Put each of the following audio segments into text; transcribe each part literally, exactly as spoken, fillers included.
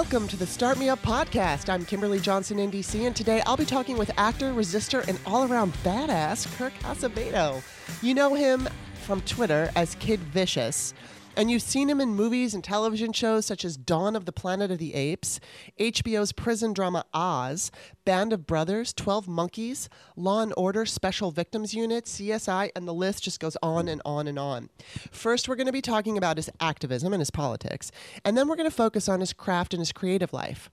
Welcome to the Start Me Up podcast. I'm Kimberly Johnson, N D C, and today I'll be talking with actor, resistor, and all-around badass Kirk Acevedo. You know him from Twitter as Kid Vicious, and you've seen him in movies and television shows such as Dawn of the Planet of the Apes, H B O's prison drama Oz, Band of Brothers, twelve Monkeys, Law and Order, Special Victims Unit, C S I, and the list just goes on and on and on. First, we're going to be talking about his activism and his politics, and then we're going to focus on his craft and his creative life.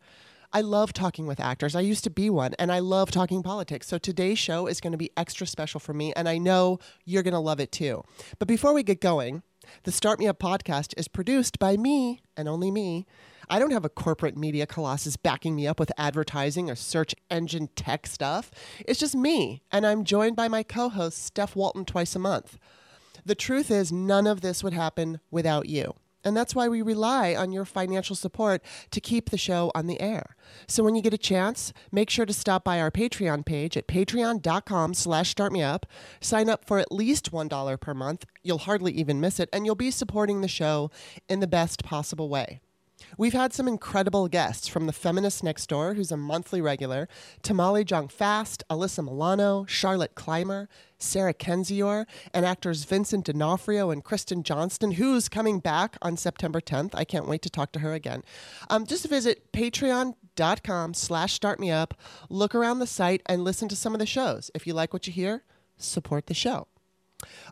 I love talking with actors. I used to be one, and I love talking politics. So today's show is going to be extra special for me, and I know you're going to love it too. But before we get going, the Start Me Up podcast is produced by me, and only me. I don't have a corporate media colossus backing me up with advertising or search engine tech stuff. It's just me, and I'm joined by my co-host, Steph Walton, twice a month. The truth is, none of this would happen without you. And that's why we rely on your financial support to keep the show on the air. So when you get a chance, make sure to stop by our Patreon page at patreon.com slash startmeup. Sign up for at least one dollar per month. You'll hardly even miss it. And you'll be supporting the show in the best possible way. We've had some incredible guests, from the Feminist Next Door, who's a monthly regular, Tamale Jong-Fast, Alyssa Milano, Charlotte Clymer, Sarah Kendzior, and actors Vincent D'Onofrio and Kristen Johnston, who's coming back on September tenth. I can't wait to talk to her again. Um, just visit patreon.com slash startmeup, look around the site, and listen to some of the shows. If you like what you hear, support the show.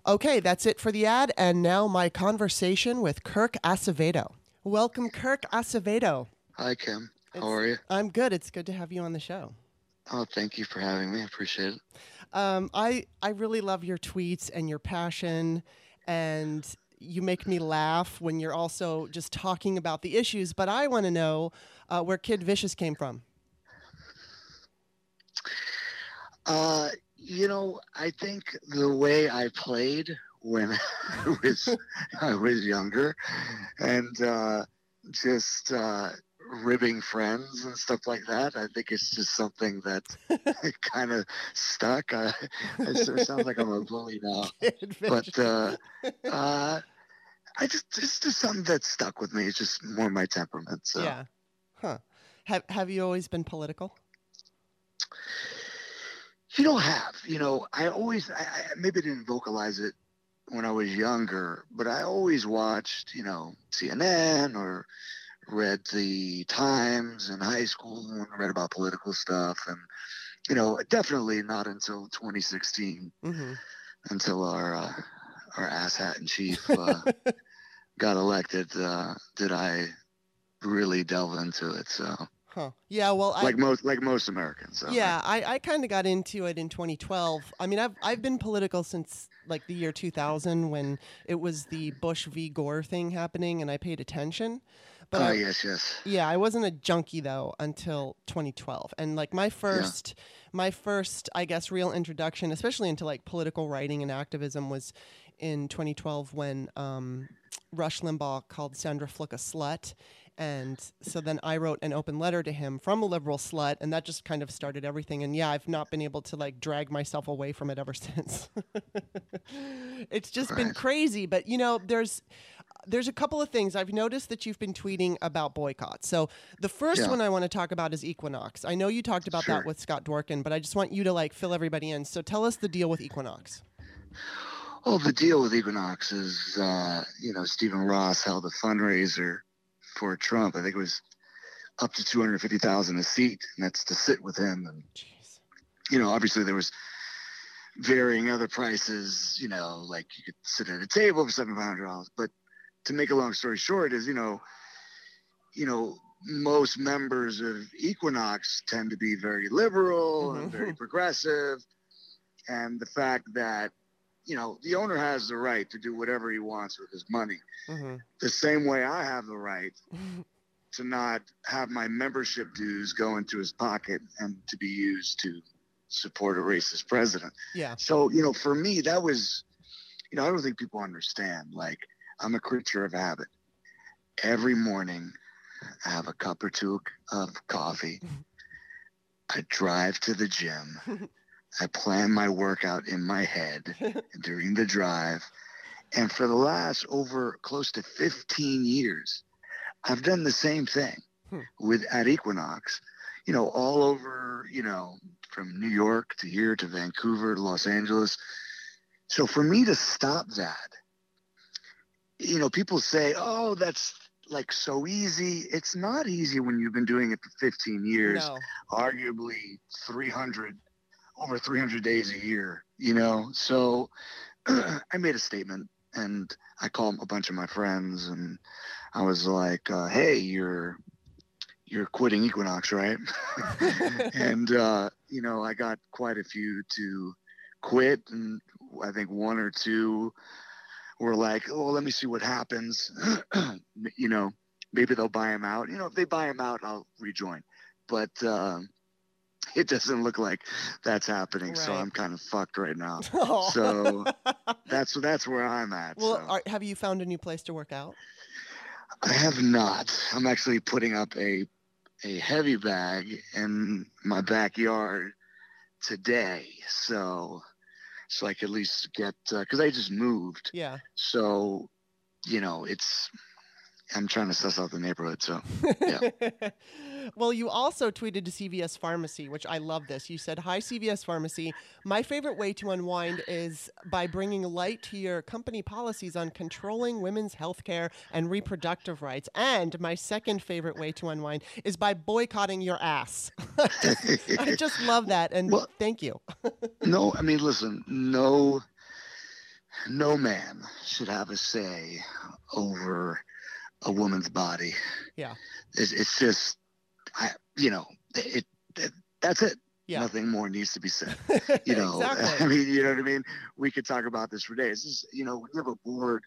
Okay, that's it for the ad, and now my conversation with Kirk Acevedo. Welcome, Kirk Acevedo. Hi, Kim. How it's, are you? I'm good. It's good to have you on the show. Oh, thank you for having me. I appreciate it. Um, I, I really love your tweets and your passion, and you make me laugh when you're also just talking about the issues. But I want to know uh, where Kid Vicious came from. Uh, you know, I think the way I played when I was I was younger, and uh, just uh, ribbing friends and stuff like that. I think it's just something that kind of stuck. I, it sort of sounds like I'm a bully now, but uh, uh, I just it's just something that stuck with me. It's just more my temperament. So. Yeah, huh? Have Have you always been political? You don't have. You know, I always I, I maybe didn't vocalize it when I was younger, but I always watched, you know, C N N or read the Times in high school and read about political stuff. And, you know, definitely not until twenty sixteen, mm-hmm. until our, uh, our asshat in chief uh, got elected, uh, did I really delve into it. So. Huh. Yeah, well, I, like most like most Americans. So. Yeah, I, I kind of got into it in twenty twelve. I mean, I've I've been political since like the year two thousand, when it was the Bush v. Gore thing happening, and I paid attention. But oh I, yes, yes. Yeah, I wasn't a junkie though until twenty twelve, and like my first, yeah. my first, I guess, real introduction, especially into like political writing and activism, was in twenty twelve when um, Rush Limbaugh called Sandra Fluck a slut. And so then I wrote an open letter to him from a liberal slut, and that just kind of started everything. And yeah, I've not been able to like drag myself away from it ever since. It's just right. been crazy. But you know, there's there's a couple of things I've noticed that you've been tweeting about boycotts. So the first yeah. one I want to talk about is Equinox. I know you talked about sure. that with Scott Dworkin, but I just want you to like fill everybody in. So tell us the deal with Equinox. Well, the deal with Equinox is, uh, you know, Stephen Ross held a fundraiser for Trump. I think it was up to two hundred fifty thousand a seat, and that's to sit with him. And Jeez. You know, obviously there was varying other prices. You know, like you could sit at a table for seven hundred dollars. But to make a long story short, is you know, you know, most members of Equinox tend to be very liberal mm-hmm. and very progressive, and the fact that, you know, the owner has the right to do whatever he wants with his money. Mm-hmm. The same way I have the right to not have my membership dues go into his pocket and to be used to support a racist president. Yeah. So, you know, for me, that was, you know, I don't think people understand. Like, I'm a creature of habit. Every morning, I have a cup or two of coffee. I drive to the gym. I plan my workout in my head during the drive. And for the last over close to fifteen years, I've done the same thing. with at Equinox, you know, all over, you know, from New York to here to Vancouver to Los Angeles. So for me to stop that, you know, people say, oh, that's like so easy. It's not easy when you've been doing it for fifteen years, no. Arguably three hundred, over three hundred days a year, you know? So I made a statement and I called a bunch of my friends and I was like, uh, hey, you're, you're quitting Equinox, right? And, uh, you know, I got quite a few to quit, and I think one or two were like, oh, let me see what happens. You know, maybe they'll buy him out. You know, if they buy him out, I'll rejoin. But uh, it doesn't look like that's happening, right. So I'm kind of fucked right now. Oh. So that's that's where I'm at. Well, so. Are, have you found a new place to work out? I have not. I'm actually putting up a a heavy bag in my backyard today, so so I could at least get uh, because I just moved. Yeah. So, you know, it's I'm trying to suss out the neighborhood. So, yeah. Well, you also tweeted to C V S Pharmacy, which I love this. You said, "Hi, C V S Pharmacy. My favorite way to unwind is by bringing light to your company policies on controlling women's health care and reproductive rights. And my second favorite way to unwind is by boycotting your ass." I, just, I just love that. And well, thank you. No, I mean, listen, no, no man should have a say over a woman's body. Yeah. It's, it's just, I, you know, it, it that's it. Yeah. Nothing more needs to be said. You know, exactly. I mean, you know what I mean? We could talk about this for days. It's, you know, we have a board,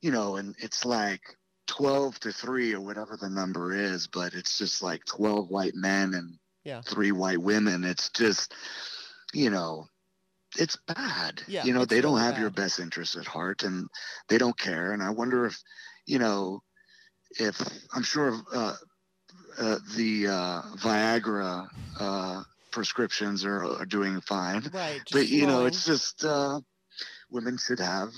you know, and it's like twelve to three or whatever the number is, but it's just like twelve white men and yeah. three white women. It's just, you know, it's bad. Yeah, you know, they don't really have bad. Your best interests at heart, and they don't care. And I wonder if, you know, if I'm sure uh, uh, the uh, Viagra uh, prescriptions are, are doing fine. Right. But, you know, it's just uh, women should have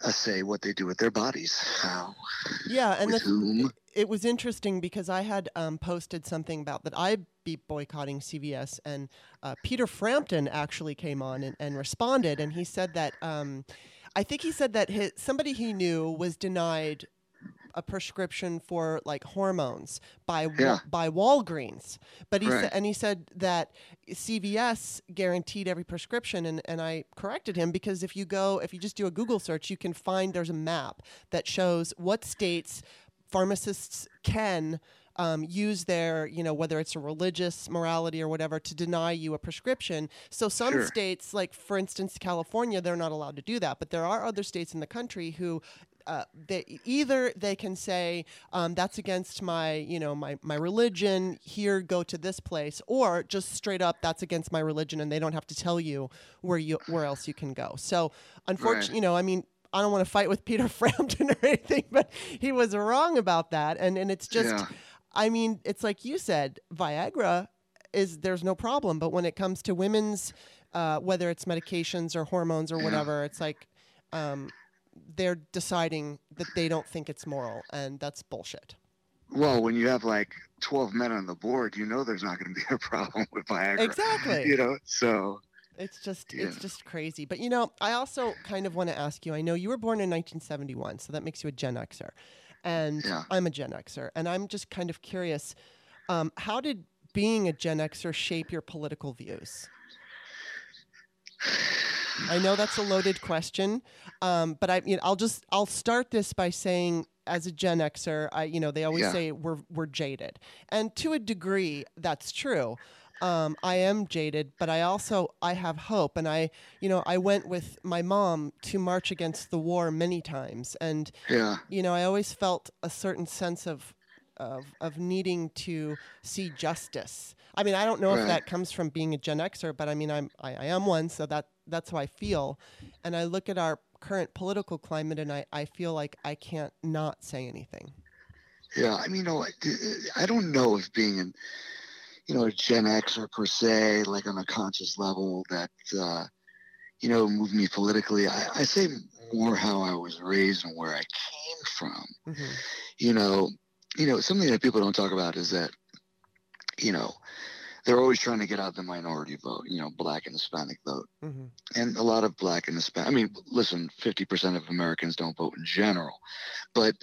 a say what they do with their bodies. How, yeah. And with the, whom. It was interesting because I had um, posted something about that I boycotting C V S, and uh, Peter Frampton actually came on and, and responded, and he said that um, I think he said that his, somebody he knew was denied a prescription for like hormones by yeah. by Walgreens, but he right. sa- and he said that C V S guaranteed every prescription, and, and I corrected him because if you go if you just do a Google search, you can find there's a map that shows what states pharmacists can Um, use their, you know, whether it's a religious morality or whatever, to deny you a prescription. So some sure. states, like, for instance, California, they're not allowed to do that. But there are other states in the country who uh, they, either they can say, um, that's against my, you know, my, my religion, here, go to this place, or just straight up, that's against my religion, and they don't have to tell you where, you, where else you can go. So, unfortunately, right. you know, I mean, I don't want to fight with Peter Frampton or anything, but he was wrong about that. And, and it's just... Yeah. I mean, it's like you said, Viagra is there's no problem, but when it comes to women's, uh, whether it's medications or hormones or whatever, yeah. it's like um, they're deciding that they don't think it's moral, and that's bullshit. Well, when you have like twelve men on the board, you know there's not going to be a problem with Viagra. Exactly. You know, so it's just yeah. it's just crazy. But you know, I also kind of want to ask you. I know you were born in nineteen seventy-one, so that makes you a Gen Xer. And yeah. I'm a Gen Xer, and I'm just kind of curious, um, how did being a Gen Xer shape your political views? I know that's a loaded question, um, but I, you know, I'll just I'll start this by saying, as a Gen Xer, I, you know, they always yeah. say we're we're jaded, and to a degree, that's true. Um, I am jaded, but I also, I have hope. And I, you know, I went with my mom to march against the war many times. And, yeah. you know, I always felt a certain sense of, of, of needing to see justice. I mean, I don't know right. if that comes from being a Gen Xer, but I mean, I'm, I, I am one. So that, that's how I feel. And I look at our current political climate and I, I feel like I can't not say anything. Yeah. I mean, no, I, I don't know if being in, you know, a Gen Xer per se, like on a conscious level that, uh, you know, moved me politically. I, I say more how I was raised and where I came from. Mm-hmm. You know, you know, something that people don't talk about is that, you know, they're always trying to get out the minority vote, you know, black and Hispanic vote. Mm-hmm. And a lot of black and Hispanic, I mean, listen, fifty percent of Americans don't vote in general, but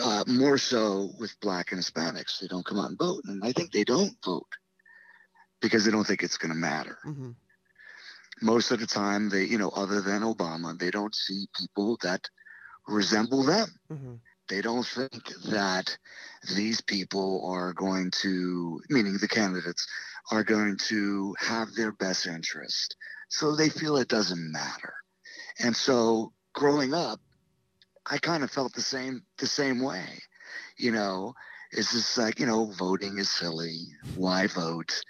uh, more so with black and Hispanics, they don't come out and vote. And I think they don't vote because they don't think it's going to matter. Mm-hmm. Most of the time, they, you know, other than Obama, they don't see people that resemble them. Mm-hmm. They don't think that these people are going to, meaning the candidates, are going to have their best interest. So they feel it doesn't matter. And so growing up, I kind of felt the same the same way. You know, it's just like, you know, voting is silly. Why vote?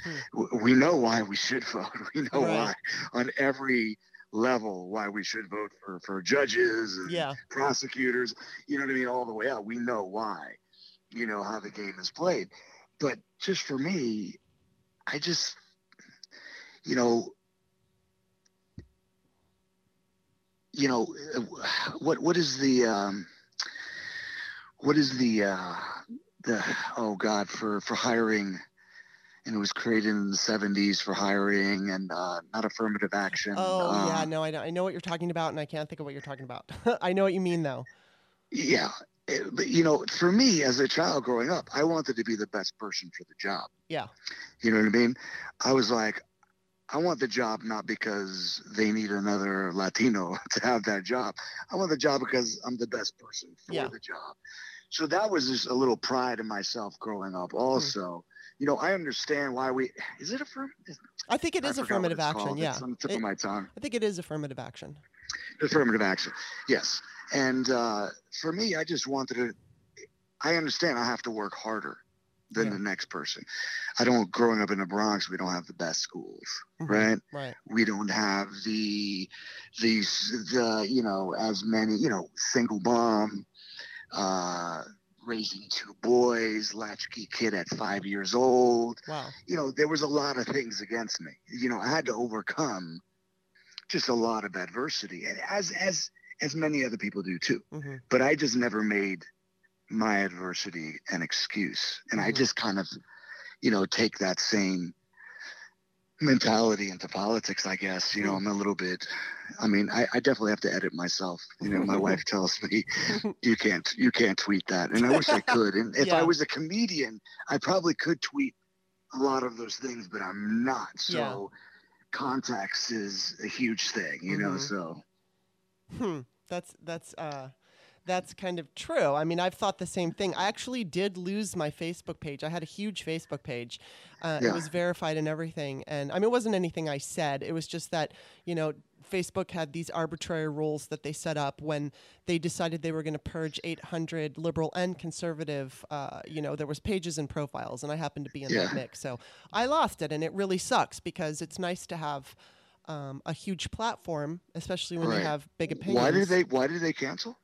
We know why we should vote. We know right. why on every level why we should vote for for judges and yeah. prosecutors, you know what I mean, all the way out. We know why, you know, how the game is played. But just for me, I just, you know, you know, what what is the um what is the uh the oh god for for hiring. And it was created in the seventies for hiring and uh, not affirmative action. Oh, um, yeah. No, I know, I know what you're talking about, and I can't think of what you're talking about. I know what you mean, though. Yeah. It, but, you know, for me, as a child growing up, I wanted to be the best person for the job. Yeah. You know what I mean? I was like, I want the job not because they need another Latino to have that job. I want the job because I'm the best person for yeah. the job. So that was just a little pride in myself growing up also. Mm-hmm. You know, I understand why we – is it affirmative? I think it is affirmative action, yeah. It's on the tip of my tongue. I think it is affirmative action. Affirmative action, yes. And uh, for me, I just wanted to – I understand I have to work harder than yeah. the next person. I don't – growing up in the Bronx, we don't have the best schools, mm-hmm. right? Right. We don't have the, the, the, you know, as many, you know, single mom uh, – raising two boys, latchkey kid at five years old. Wow. You know, there was a lot of things against me. You know, I had to overcome just a lot of adversity, and as as as many other people do too. Mm-hmm. But I just never made my adversity an excuse, and mm-hmm. I just kind of, you know, take that same mentality into politics, I guess. You know, I'm a little bit, I mean, I, I definitely have to edit myself. You know, my wife tells me you can't you can't tweet that, and I wish I could. And if yeah. I was a comedian, I probably could tweet a lot of those things, but I'm not. So yeah. context is a huge thing, you mm-hmm. know. So hmm. that's that's uh that's kind of true. I mean, I've thought the same thing. I actually did lose my Facebook page. I had a huge Facebook page. Uh, yeah. It was verified and everything. And I mean, it wasn't anything I said. It was just that, you know, Facebook had these arbitrary rules that they set up when they decided they were going to purge eight hundred liberal and conservative, uh, you know, there was pages and profiles, and I happened to be in yeah. that mix. So I lost it, and it really sucks because it's nice to have Um, a huge platform, especially when right. you have big opinions. Why did they? Why did they cancel?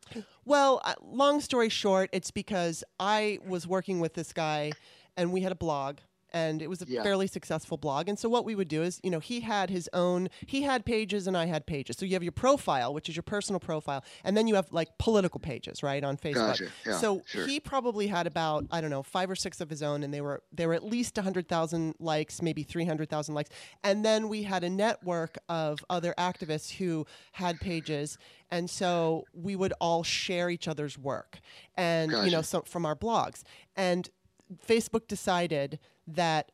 Well, uh, long story short, it's because I was working with this guy, and we had a blog, and it was a yeah. fairly successful blog. And so what we would do is, you know, he had his own, he had pages, and I had pages. So you have your profile, which is your personal profile, and then you have like political pages, right, on Facebook. Gotcha. Yeah, so sure. he probably had about, I don't know, five or six of his own, and they were they were at least a hundred thousand likes, maybe three hundred thousand likes, and then we had a network of other activists who had pages. And so we would all share each other's work, and gotcha. You know, some from our blogs. And Facebook decided that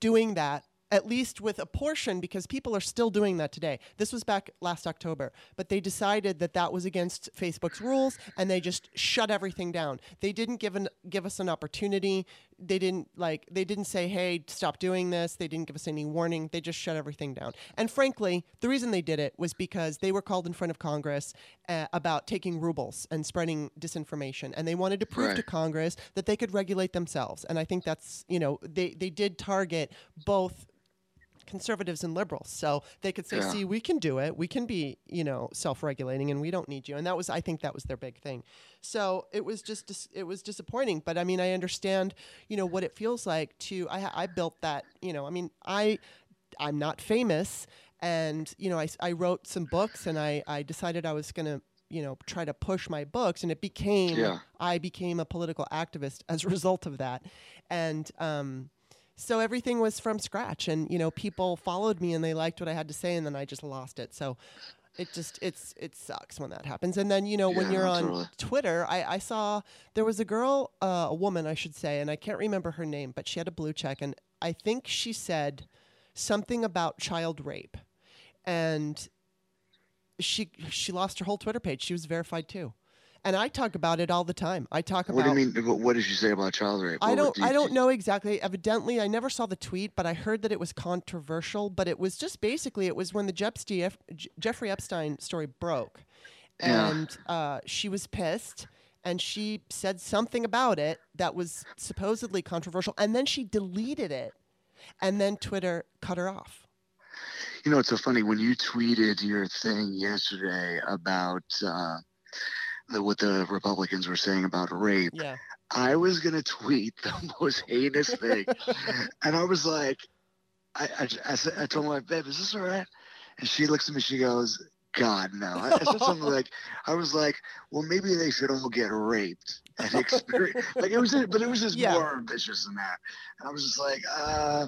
doing that, at least with a portion, because people are still doing that today. This was back last October, but they decided that that was against Facebook's rules, and they just shut everything down. They didn't give an, give us an opportunity. They didn't like. They didn't say, "Hey, stop doing this." They didn't give us any warning. They just shut everything down. And frankly, the reason they did it was because they were called in front of Congress uh, about taking rubles and spreading disinformation, and they wanted to prove right. to Congress that they could regulate themselves. And I think that's, you know, they they did target both conservatives and liberals, so they could say, yeah. see, we can do it, we can be, you know, self-regulating, and we don't need you. And that was, I think that was their big thing. So it was just dis- it was disappointing, but I mean, I understand, you know, what it feels like to I, I built that, you know, I mean, I I'm not famous, and you know, I, I wrote some books, and I I decided I was going to, you know, try to push my books. And it became, yeah. I became a political activist as a result of that. And um, so everything was from scratch, and, you know, people followed me and they liked what I had to say, and then I just lost it. So it just, it's, it sucks when that happens. And then, you know, yeah, when you're on totally. Twitter, I, I saw there was a girl, uh, a woman, I should say, and I can't remember her name, but she had a blue check, and I think she said something about child rape, and she, she lost her whole Twitter page. She was verified too. And I talk about it all the time. I talk about. What do you mean? What did you say about child rape? I don't. I don't know exactly. Evidently, I never saw the tweet, but I heard that it was controversial. But it was just basically, it was when the Jeffstie, Jeffrey Epstein story broke, and yeah. uh, she was pissed, and she said something about it that was supposedly controversial, and then she deleted it, and then Twitter cut her off. You know, it's so funny when you tweeted your thing yesterday about. Uh, The, what the Republicans were saying about rape, yeah. I was going to tweet the most heinous thing. And I was like, I, I, I, said, I told my wife, babe, is this all right? And she looks at me, she goes, God, no. I, I said something like, I was like, well, maybe they should all get raped and experience. Like, it was, but it was just yeah. more ambitious than that. And I was just like, uh,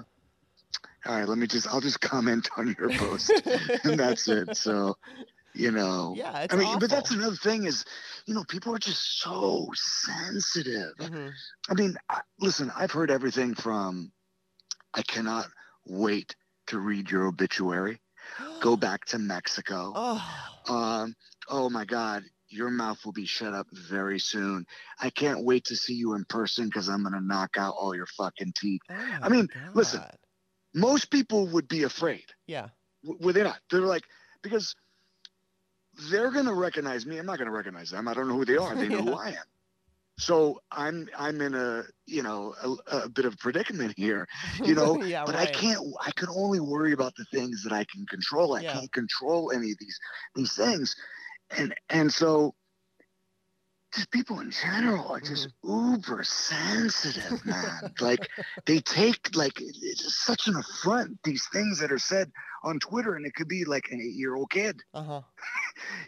all right, let me just, I'll just comment on your post. And that's it. So. You know, yeah, it's I mean, awful. But that's another thing is, you know, people are just so sensitive. Mm-hmm. I mean, I, listen, I've heard everything from, I cannot wait to read your obituary. Go back to Mexico. Oh. Um, oh, my God. Your mouth will be shut up very soon. I can't wait to see you in person because I'm going to knock out all your fucking teeth. Oh, I mean, God. Listen, most people would be afraid. Yeah. W- were they not? They're like, because... they're going to recognize me. I'm not going to recognize them. I don't know who they are. They know yeah. who I am. So I'm, I'm in a, you know, a, a bit of predicament here, you know, yeah, but right. I can't, I can only worry about the things that I can control. I yeah. can't control any of these, these things. And, and so just people in general are just mm. uber sensitive, man. Like they take like, it's such an affront, these things that are said on Twitter, and it could be like an eight-year-old kid. Uh-huh.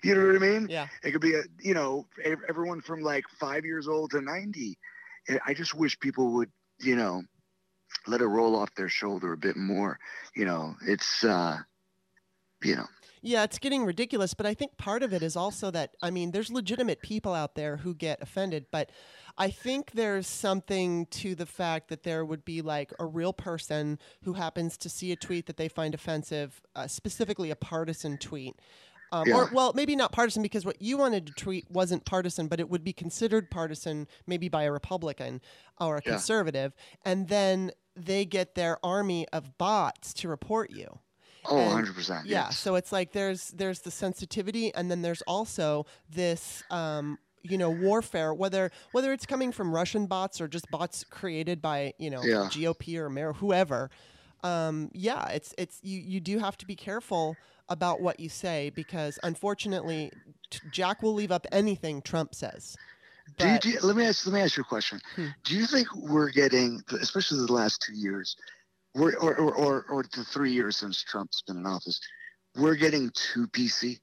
You know what I mean? Yeah. It could be a, you know, everyone from like five years old to ninety. I just wish people would, you know, let it roll off their shoulder a bit more. You know, it's, uh, you know. Yeah, it's getting ridiculous, but I think part of it is also that, I mean, there's legitimate people out there who get offended, but I think there's something to the fact that there would be like a real person who happens to see a tweet that they find offensive, uh, specifically a partisan tweet. Um, yeah. Or, well, maybe not partisan, because what you wanted to tweet wasn't partisan, but it would be considered partisan maybe by a Republican or a yeah. conservative, and then they get their army of bots to report you. Oh, one hundred percent. Yeah, yes. So it's like there's there's the sensitivity, and then there's also this, um, you know, warfare, whether whether it's coming from Russian bots or just bots created by, you know, yeah. G O P or Mayor, whoever. Um, yeah, it's it's you, you do have to be careful about what you say, because unfortunately, t- Jack will leave up anything Trump says. But... Do you, do you, let me ask let me ask you a question. Hmm. Do you think we're getting, especially the last two years? We're, or, or, or, or the three years since Trump's been in office, we're getting too P C.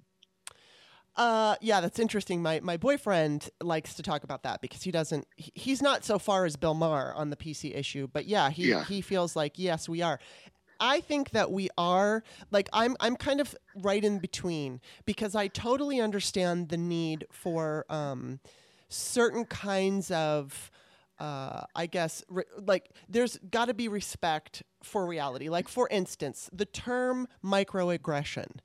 Uh, yeah, that's interesting. My my boyfriend likes to talk about that because he doesn't. He, he's not so far as Bill Maher on the P C issue, but yeah, he yeah. he feels like yes, we are. I think that we are like I'm I'm kind of right in between, because I totally understand the need for um, certain kinds of. Uh, I guess, re- like, there's got to be respect for reality. Like, for instance, the term microaggression.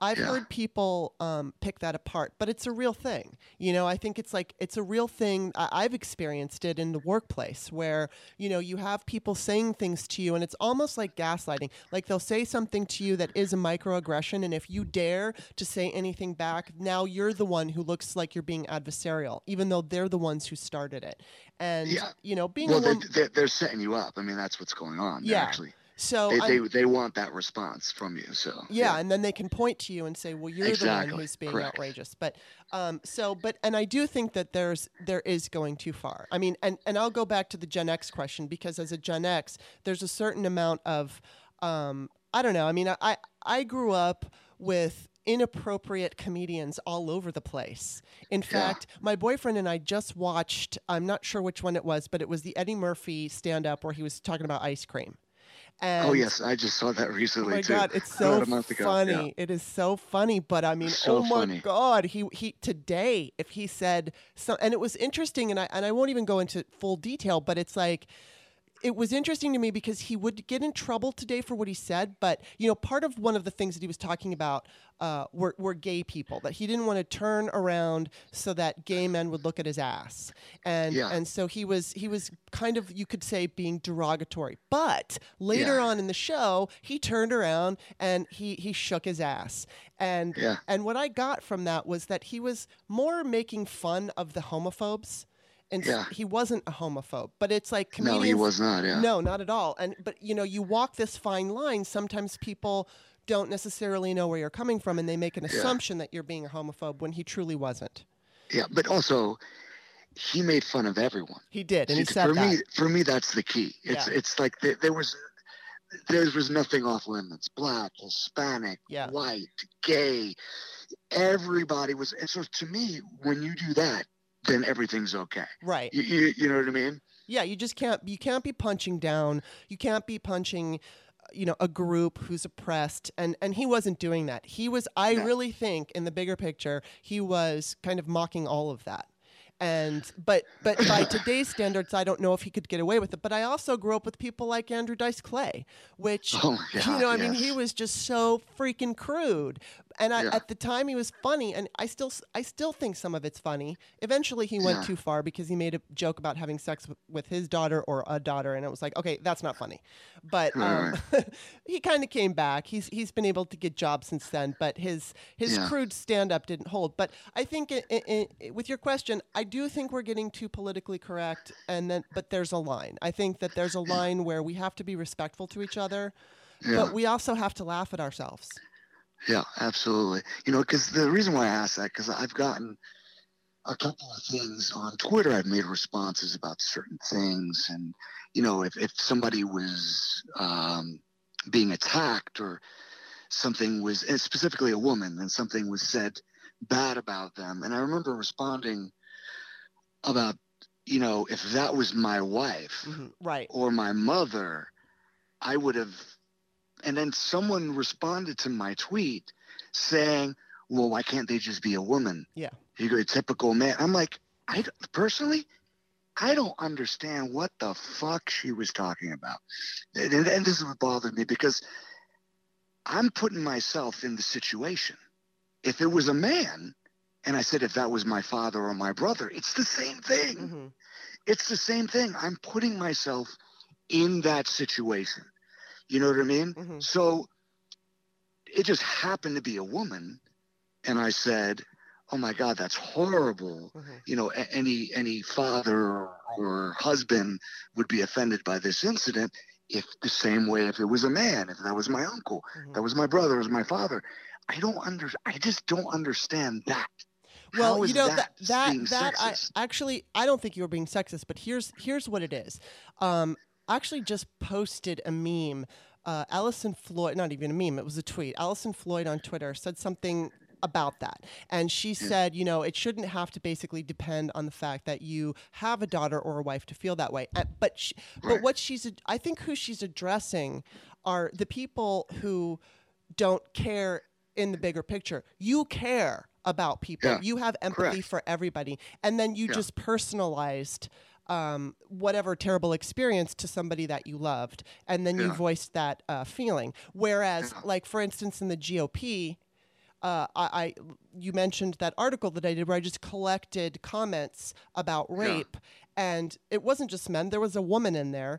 I've yeah. heard people um, pick that apart, but it's a real thing. You know, I think it's like, it's a real thing. I- I've experienced it in the workplace where, you know, you have people saying things to you, and it's almost like gaslighting. Like, they'll say something to you that is a microaggression, and if you dare to say anything back, now you're the one who looks like you're being adversarial, even though they're the ones who started it. And, yeah. you know, being well, a woman... Well, they're, they're setting you up. I mean, that's what's going on, yeah. actually. So they, they they want that response from you. So yeah, yeah, and then they can point to you and say, "Well, you're exactly. the one who's being Correct. outrageous." But um, so but and I do think that there's there is going too far. I mean, and, and I'll go back to the Gen X question, because as a Gen X, there's a certain amount of um, I don't know. I mean, I I grew up with inappropriate comedians all over the place. In yeah. fact, my boyfriend and I just watched, I'm not sure which one it was, but it was the Eddie Murphy stand-up where he was talking about ice cream. And oh, yes. I just saw that recently, too. Oh, my God. It's so funny. Yeah. It is so funny. But, I mean, so oh, my funny. God. He he today, if he said so, and it was interesting, and I and I won't even go into full detail, but it's like, it was interesting to me because he would get in trouble today for what he said. But, you know, part of one of the things that he was talking about uh, were, were gay people, that he didn't want to turn around so that gay men would look at his ass. And yeah. and so he was he was kind of, you could say, being derogatory. But later yeah. on in the show, he turned around and he, he shook his ass. And yeah. and what I got from that was that he was more making fun of the homophobes. And yeah. he wasn't a homophobe, but it's like comedians. No, he was not. Yeah. No, not at all. And but you know, you walk this fine line. Sometimes people don't necessarily know where you're coming from, and they make an yeah. assumption that you're being a homophobe when he truly wasn't. Yeah, but also, he made fun of everyone. He did, and he, he said for that. me, for me, that's the key. It's yeah. it's like there, there was there was nothing off limits. Black, Hispanic, yeah. white, gay, everybody was. And so to me, when you do that, then everything's okay. Right. You, you, you know what I mean? Yeah, you just can't, you can't be punching down. You can't be punching, you know, a group who's oppressed. And, and he wasn't doing that. He was, I no. really think, in the bigger picture, he was kind of mocking all of that. And but but by today's standards, I don't know if he could get away with it. But I also grew up with people like Andrew Dice Clay, which, oh God, you know, yes. I mean, he was just so freaking crude. And I, yeah. at the time, he was funny. And I still I still think some of it's funny. Eventually, he went yeah. too far because he made a joke about having sex with, with his daughter or a daughter. And it was like, OK, that's not funny. But um, right. he kind of came back. He's he's been able to get jobs since then. But his his yeah. crude stand up didn't hold. But I think it, it, it, with your question, I I do think we're getting too politically correct, and then but there's a line. I think that there's a line where we have to be respectful to each other, yeah. but we also have to laugh at ourselves. Yeah, absolutely. You know, because the reason why I ask that, because I've gotten a couple of things on Twitter. I've made responses about certain things, and you know, if if somebody was um, being attacked or something was, and specifically a woman, and something was said bad about them, and I remember responding about, you know, if that was my wife mm-hmm. right. or my mother, I would have. And then someone responded to my tweet saying, well, why can't they just be a woman? Yeah. You go, a typical man. I'm like, I personally, I don't understand what the fuck she was talking about. And, and this is what bothered me, because I'm putting myself in the situation. If it was a man, and I said, if that was my father or my brother, it's the same thing. Mm-hmm. It's the same thing. I'm putting myself in that situation. You know what I mean? Mm-hmm. So it just happened to be a woman. And I said, oh, my God, that's horrible. Mm-hmm. You know, a- any any father or, or husband would be offended by this incident, if the same way if it was a man, if that was my uncle, mm-hmm. that was my brother, it was my father. I don't under. I just don't understand that. Well, you know, that that, that I actually I don't think you were being sexist, but here's here's what it is. Um, I actually just posted a meme. Uh, Alison Floyd, not even a meme, it was a tweet. Alison Floyd on Twitter said something about that, and she yeah. said, you know, it shouldn't have to basically depend on the fact that you have a daughter or a wife to feel that way. Uh, but she, right. but what she's, I think, who she's addressing are the people who don't care in the bigger picture. You care about people. Yeah, you have empathy correct. for everybody. And then you yeah. just personalized um, whatever terrible experience to somebody that you loved. And then yeah. you voiced that uh, feeling. Whereas, yeah. like, for instance, in the G O P, uh, I, I you mentioned that article that I did where I just collected comments about rape. Yeah. And it wasn't just men. There was a woman in there.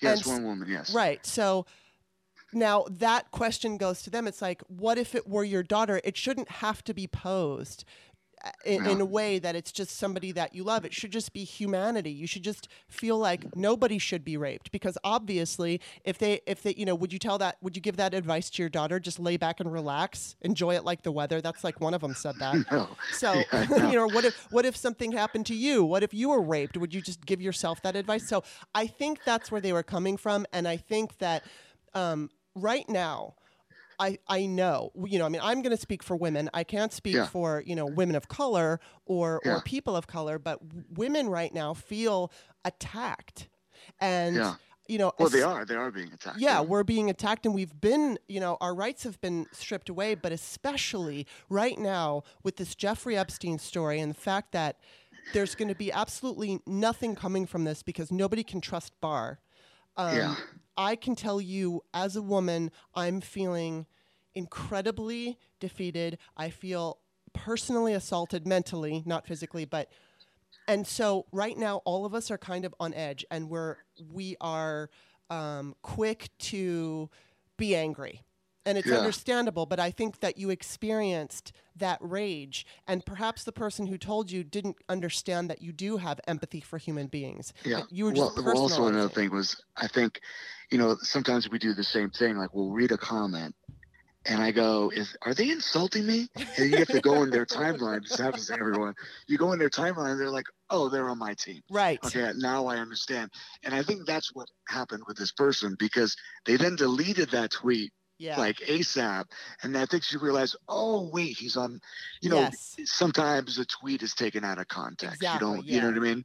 Yes, and, one woman, yes. Right. So now that question goes to them. It's like, what if it were your daughter? It shouldn't have to be posed in, yeah. in a way that it's just somebody that you love. It should just be humanity. You should just feel like nobody should be raped, because obviously if they, if they, you know, would you tell that, would you give that advice to your daughter? Just lay back and relax, enjoy it like the weather. That's like one of them said that. No. So, yeah, no. you know, what if, what if something happened to you? What if you were raped? Would you just give yourself that advice? So I think that's where they were coming from. And I think that, um, right now, I, I know, you know, I mean, I'm going to speak for women. I can't speak yeah. for, you know, women of color or, yeah. or people of color, but women right now feel attacked. And, yeah. you know, well, as, they are, they are being attacked. Yeah, yeah, we're being attacked, and we've been, you know, our rights have been stripped away, but especially right now with this Jeffrey Epstein story and the fact that there's going to be absolutely nothing coming from this because nobody can trust Barr. Um, yeah. I can tell you, as a woman, I'm feeling incredibly defeated. I feel personally assaulted mentally, not physically, but, and so right now, all of us are kind of on edge, and we're, we are um, quick to be angry. And it's yeah. understandable, but I think that you experienced that rage, and perhaps the person who told you didn't understand that you do have empathy for human beings. Yeah. You were just well, also another thing was, I think, you know, sometimes we do the same thing. Like, we'll read a comment, and I go, "Is are they insulting me?" And you have to go in their timeline. This happens to everyone. You go in their timeline, and they're like, "Oh, they're on my team." Right. Okay, now I understand. And I think that's what happened with this person, because they then deleted that tweet. Yeah. Like ASAP. And I think she realized, oh, wait, he's on, you know, yes. sometimes a tweet is taken out of context. Exactly, you don't, yeah. you know what I mean?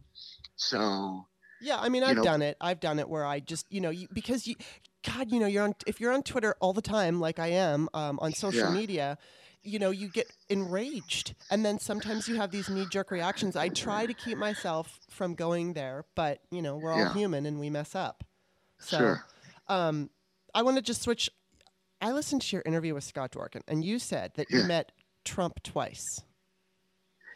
So. Yeah. I mean, I've know. done it. I've done it where I just, you know, you, because you, God, you know, you're on, if you're on Twitter all the time, like I am um, on social yeah. media, you know, you get enraged, and then sometimes you have these knee jerk reactions. I try to keep myself from going there, but you know, we're all yeah. human and we mess up. So sure. um, I want to just switch. I listened to your interview with Scott Dworkin, and you said that yeah. you met Trump twice.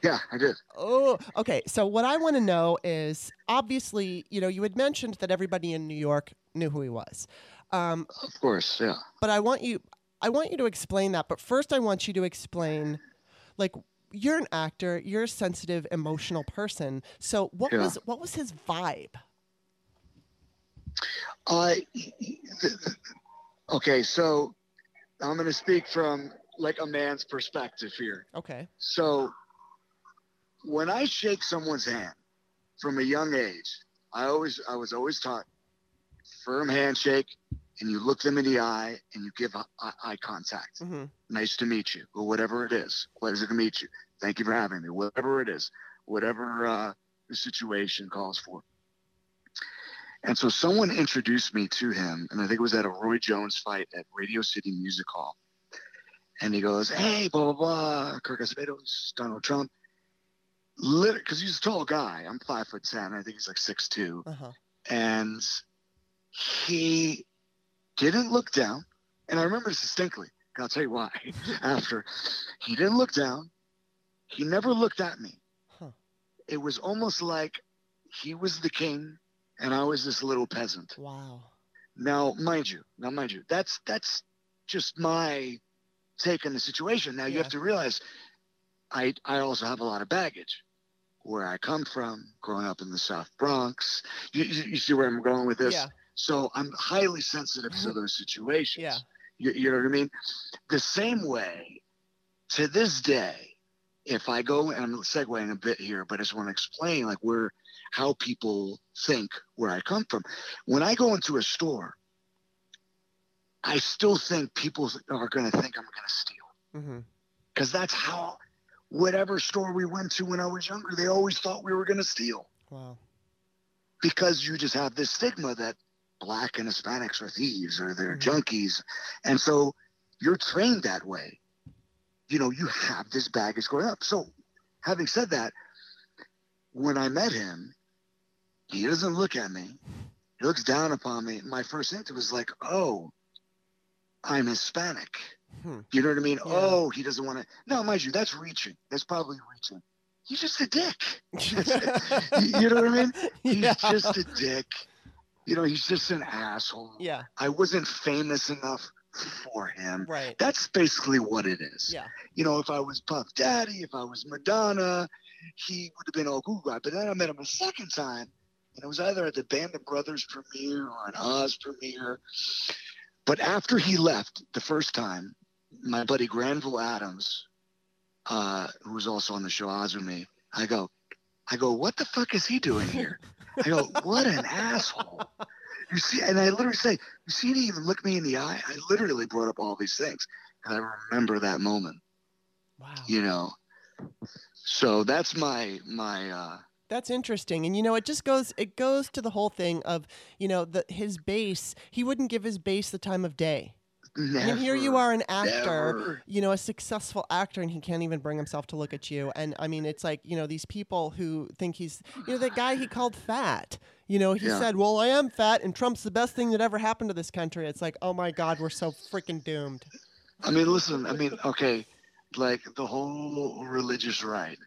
Yeah, I did. Oh, okay. So what I want to know is, obviously, you know, you had mentioned that everybody in New York knew who he was. Um, of course, yeah. But I want you, I want you to explain that. But first, I want you to explain, like, you're an actor, you're a sensitive, emotional person. So what yeah. was what was his vibe? I. Uh, Okay, so I'm going to speak from like a man's perspective here. Okay. So when I shake someone's hand from a young age, I always I was always taught firm handshake, and you look them in the eye and you give eye contact. Mm-hmm. Nice to meet you, or whatever it is. Pleasure to meet you. Thank you for having me. Whatever it is, whatever uh, the situation calls for. And so someone introduced me to him, and I think it was at a Roy Jones fight at Radio City Music Hall. And he goes, "Hey, blah, blah, blah, Kirk Acevedo, Donald Trump." Because he's a tall guy. I'm five foot ten. I think he's like six two. Uh-huh. And he didn't look down. And I remember this distinctly. I'll tell you why after. He didn't look down. He never looked at me. Huh. It was almost like he was the king, and I was this little peasant. Wow. Now, mind you, now, mind you, that's that's just my take on the situation. Now, yeah. you have to realize I, I also have a lot of baggage. Where I come from, growing up in the South Bronx. You, you see where I'm going with this? Yeah. So I'm highly sensitive to those situations. Yeah. You, you know what I mean? The same way, to this day, if I go, and I'm segueing a bit here, but I just want to explain, like, where how people think where I come from. When I go into a store, I still think people are going to think I'm going to steal. Because mm-hmm. that's how, whatever store we went to when I was younger, they always thought we were going to steal. Wow. Because you just have this stigma that Black and Hispanics are thieves, or they're mm-hmm. junkies. And so you're trained that way. You know, you have this baggage growing up. So having said that, when I met him, he doesn't look at me. He looks down upon me. My first instinct was like, oh, I'm Hispanic. Hmm. You know what I mean? Yeah. Oh, he doesn't want to. No, mind you, that's reaching. That's probably reaching. He's just a dick. You know what I mean? He's yeah. just a dick. You know, he's just an asshole. Yeah. I wasn't famous enough for him. Right. That's basically what it is. Yeah. You know, if I was Puff Daddy, if I was Madonna, he would have been all goo guy. But then I met him a second time, and it was either at the Band of Brothers premiere or an Oz premiere. But after he left the first time, my buddy Granville Adams, uh, who was also on the show Oz with me, I go, I go, what the fuck is he doing here? I go, what an asshole. You see, and I literally say, you see, he didn't even look me in the eye. I literally brought up all these things. And I remember that moment. Wow. You know, so that's my, my, uh, that's interesting. And, you know, it just goes, it goes to the whole thing of, you know, the, his base, he wouldn't give his base the time of day. Never, and here you are, an actor, never. you know, a successful actor, and he can't even bring himself to look at you. And I mean, it's like, you know, these people who think he's, you know, that guy he called fat, you know, he yeah. said, well, I am fat and Trump's the best thing that ever happened to this country. It's like, oh my God, we're so freaking doomed. I mean, listen, I mean, okay, like the whole religious right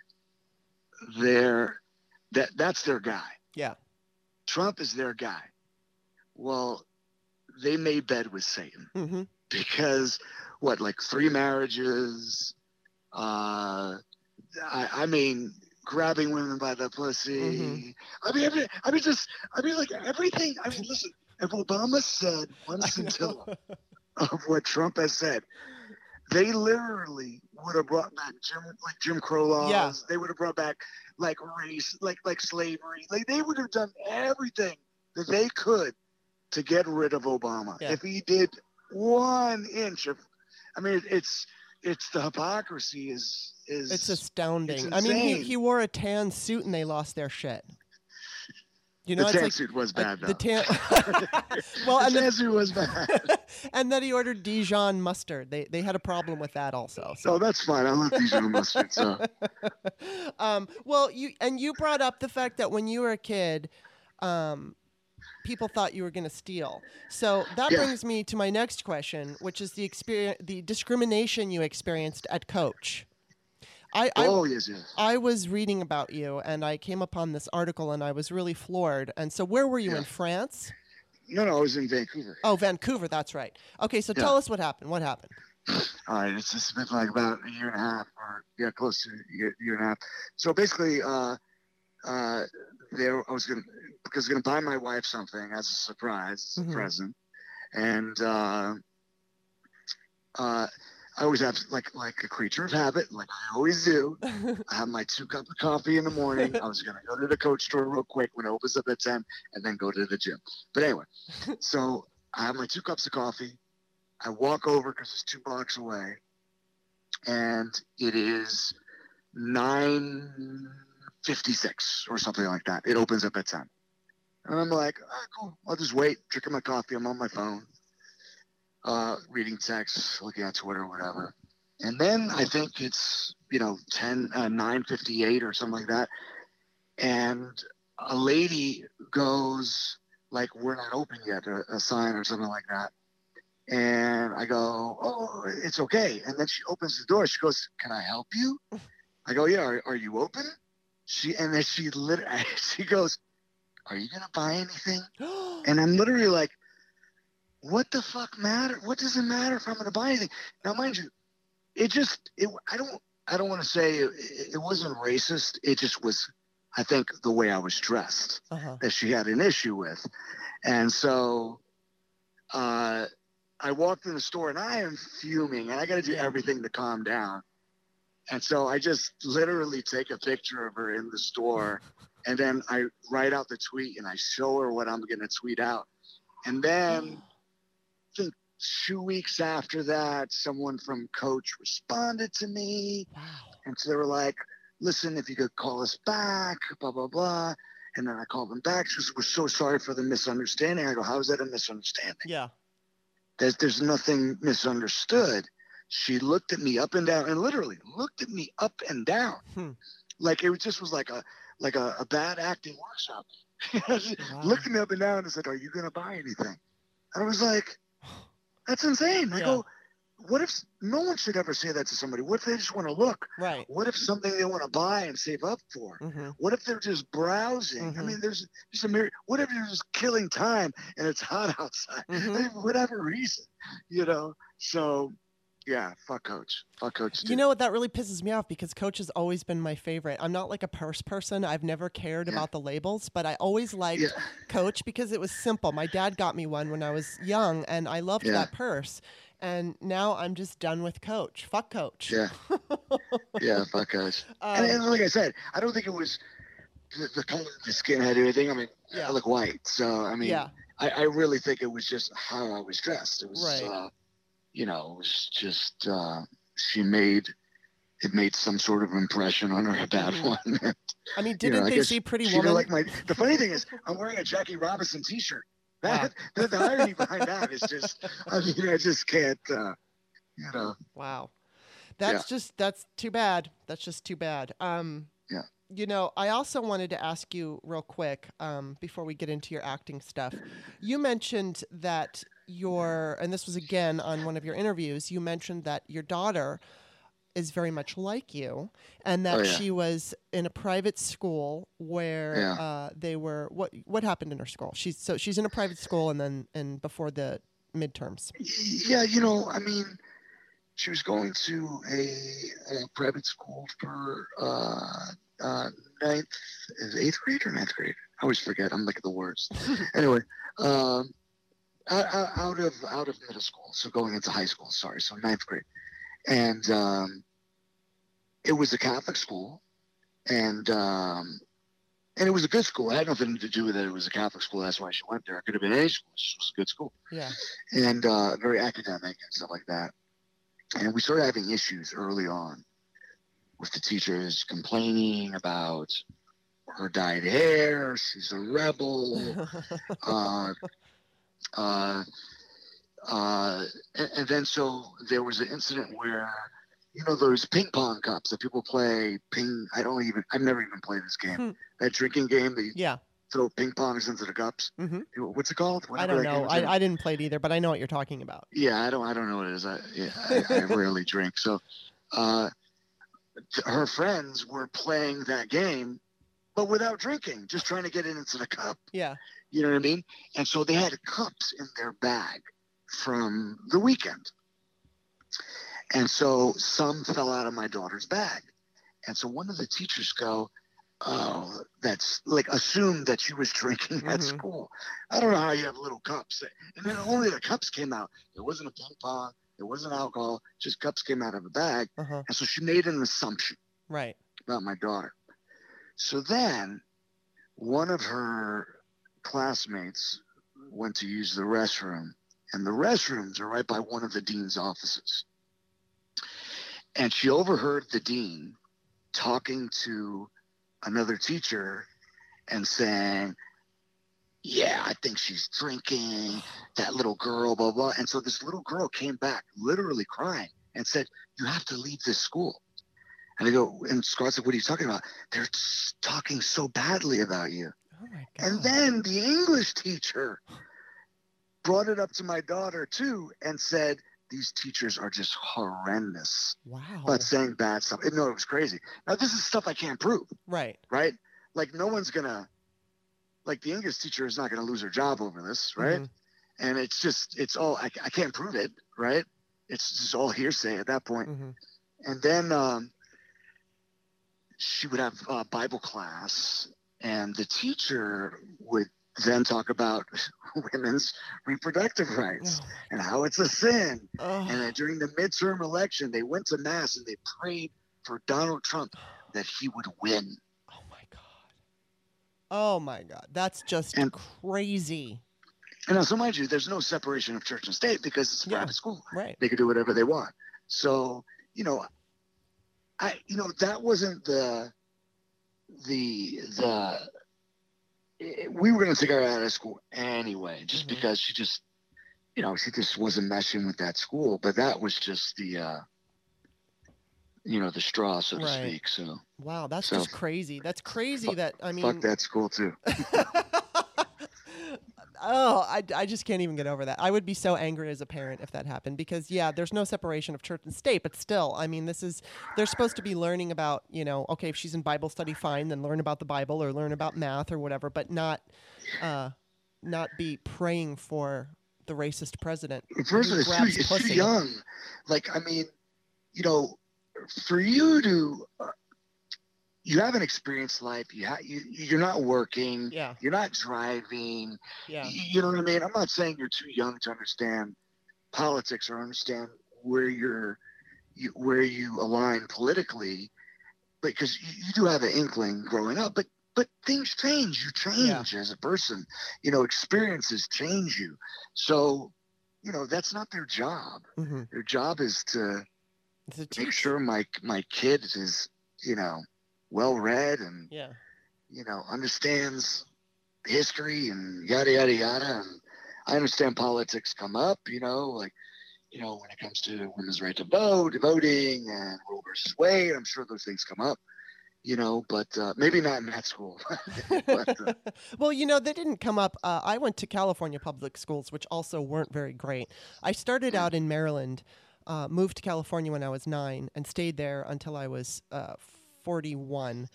there, that that's their guy. Yeah. Trump is their guy. Well, they made bed with Satan. Mm-hmm. Because what, like three marriages, uh, I, I mean, grabbing women by the pussy. Mm-hmm. I mean, I mean, I mean, just, I mean, like everything. I mean, listen, if Obama said one scintilla of what Trump has said, they literally would have brought back Jim, like Jim Crow laws. Yeah. They would have brought back like race, like, like slavery. Like they would have done everything that they could to get rid of Obama. Yeah. If he did one inch of, I mean, it's, it's the hypocrisy is, is it's astounding. It's I mean, he, he wore a tan suit and they lost their shit. You know, the tan like, suit was bad, uh, though. The tan, well, the tan the, suit was bad. And then he ordered Dijon mustard. They they had a problem with that also. So oh, that's fine. I love Dijon mustard. So. um, well, you and you brought up the fact that when you were a kid, um, people thought you were going to steal. So that yeah. brings me to my next question, which is the experience, the discrimination you experienced at Coach. I, I, oh, yes, yes. I was reading about you, and I came upon this article, and I was really floored. And so where were you, yeah. in France? No, no, I was in Vancouver. Oh, Vancouver, that's right. Okay, so yeah. tell us what happened. What happened? All right, it's just been like about a year and a half, or yeah, close to a year, year and a half. So basically, uh, uh, there I was going because going to buy my wife something as a surprise, as mm-hmm. a present, and uh, uh. I always have, like like a creature of habit, like I always do. I have my two cup of coffee in the morning. I was going to go to the Coach store real quick when it opens up at ten and then go to the gym. But anyway, so I have my two cups of coffee. I walk over because it's two blocks away. And it is nine fifty-six or something like that. It opens up at ten. And I'm like, all right, cool. I'll just wait, drinking my coffee. I'm on my phone. Uh, reading texts, looking at Twitter, whatever. And then I think it's, you know, ten, nine fifty-eight or something like that. And a lady goes, like, we're not open yet, a, a sign or something like that. And I go, oh, it's okay. And then she opens the door. She goes, can I help you? I go, yeah, are, are you open? She And then she, lit- she goes, are you going to buy anything? And I'm literally like, what the fuck matter? What does it matter if I'm going to buy anything? Now, mind you, it just, it, I don't, I don't want to say it, it wasn't racist. It just was, I think, the way I was dressed uh-huh. that she had an issue with. And so uh, I walked in the store and I am fuming and I got to do everything to calm down. And so I just literally take a picture of her in the store and then I write out the tweet and I show her what I'm going to tweet out. And then two weeks after that, someone from Coach responded to me. Wow. And so they were like, listen, if you could call us back, blah, blah, blah. And then I called them back. She was, we're so sorry for the misunderstanding. I go, how is that a misunderstanding? Yeah. There's, there's nothing misunderstood. She looked at me up and down and literally looked at me up and down. Hmm. Like it just was like a, like a, a bad acting workshop. Wow. Looking up and down and said, are you going to buy anything? And I was like, that's insane. I yeah. go, what if no one should ever say that to somebody? What if they just want to look? Right. What if something they want to buy and save up for? Mm-hmm. What if they're just browsing? Mm-hmm. I mean, there's just a myriad. What if you're just killing time and it's hot outside? Mm-hmm. I mean, whatever reason, you know? So, yeah, fuck Coach. Fuck Coach, dude. You know what? That really pisses me off because Coach has always been my favorite. I'm not like a purse person. I've never cared yeah. about the labels, but I always liked yeah. Coach because it was simple. My dad got me one when I was young, and I loved yeah. that purse. And now I'm just done with Coach. Fuck Coach. Yeah. Yeah, fuck Coach. Um, and, and like I said, I don't think it was the, the color of the skin had anything. I mean, yeah. I look white. So, I mean, yeah. I, I really think it was just how I was dressed. It was, right. uh, you know, it was just, uh, she made, it made some sort of impression on her, that mm-hmm. one. I mean, didn't you know, they see Pretty Woman? Like my, the funny thing is, I'm wearing a Jackie Robinson t-shirt. That, wow. the, the irony behind that is just, I mean, I just can't, uh, you know. Wow. That's yeah. just, that's too bad. That's just too bad. Um, yeah. You know, I also wanted to ask you real quick, um, before we get into your acting stuff, you mentioned that your, and this was again on one of your interviews, you mentioned that your daughter is very much like you, and that oh, yeah. she was in a private school where yeah. uh, they were, what what happened in her school? She's, so she's in a private school, and then, and before the midterms. Yeah, you know, I mean, she was going to a, a private school for uh, uh, ninth, eighth grade or ninth grade. I always forget. I'm like the worst. Anyway, um, out of out of middle school, so going into high school. Sorry, so ninth grade, and um, it was a Catholic school, and um, and it was a good school. I had nothing to do with it. It was a Catholic school. That's why she went there. It could have been any school. It was a good school. Yeah, and uh, very academic and stuff like that. And we started having issues early on with the teachers complaining about her dyed hair. She's a rebel. uh, uh, uh, and, and then so there was an incident where, you know, those ping pong cups that people play ping. I don't even, I've never even played this game. Hmm. That drinking game that you yeah. throw ping pongs into the cups. Mm-hmm. What's it called? Whatever. I don't know. I, I didn't play it either, but I know what you're talking about. Yeah, I don't. I don't know what it is. I yeah, I, I rarely drink. So, uh, her friends were playing that game, but without drinking, just trying to get it into the cup. Yeah, you know what I mean. And so they had cups in their bag from the weekend, and so some fell out of my daughter's bag, and so one of the teachers go, oh, that's like assumed that she was drinking at mm-hmm. school. I don't know how you have little cups. And then only the cups came out. It wasn't a ping pong. It wasn't alcohol. Just cups came out of a bag. Uh-huh. And so she made an assumption right. about my daughter. So then one of her classmates went to use the restroom. And the restrooms are right by one of the dean's offices. And she overheard the dean talking to another teacher and saying, yeah, I think she's drinking, that little girl, blah, blah. And so this little girl came back literally crying and said, you have to leave this school. And I go, and Scott said, what are you talking about? They're talking so badly about you. Oh my God. And then the English teacher brought it up to my daughter too and said, these teachers are just horrendous. Wow. But saying bad stuff. No, it was crazy. Now, this is stuff I can't prove. Right. Right? Like, no one's going to, like, the English teacher is not going to lose her job over this, right? Mm-hmm. And it's just, it's all, I, I can't prove it, right? It's just all hearsay at that point. Mm-hmm. And then um, she would have uh, Bible class, and the teacher would then talk about women's reproductive rights oh. and how it's a sin. Oh. And that during the midterm election, they went to mass and they prayed for Donald Trump that he would win. Oh my God. Oh my God. That's just and, crazy. And now, so mind you, there's no separation of church and state because it's a yeah, private school. Right. They could do whatever they want. So, you know, I, you know, that wasn't the, the, the, we were going to take her out of school anyway, just mm-hmm. because she just, you know, she just wasn't meshing with that school. But that was just the, uh, you know, the straw, so right. to speak. So wow, that's so, just crazy. That's crazy. Fuck, that I mean, fuck that school too. Oh, I, I just can't even get over that. I would be so angry as a parent if that happened because, yeah, there's no separation of church and state, but still, I mean, this is, they're supposed to be learning about, you know, okay, if she's in Bible study, fine, then learn about the Bible or learn about math or whatever, but not, uh, not be praying for the racist president. First of all, it's too young. Like, I mean, you know, for you to... Uh, you haven't experienced life. You ha- you, you're not working. Yeah. You're not driving. Yeah. You, you know what I mean? I'm not saying you're too young to understand politics or understand where you're, you, where you align politically, because you, you do have an inkling growing up. But But things change. You change yeah. as a person. You know, experiences change you. So, you know, that's not their job. Mm-hmm. Their job is to make sure my my kid is, you know, well-read and, yeah. you know, understands history and yada, yada, yada. And I understand politics come up, you know, like, you know, when it comes to women's right to vote, voting, and Roe versus Wade, I'm sure those things come up. You know, but uh, maybe not in that school. but, uh, well, you know, they didn't come up. Uh, I went to California public schools, which also weren't very great. I started out in Maryland, uh, moved to California when I was nine, and stayed there until I was uh, forty-one.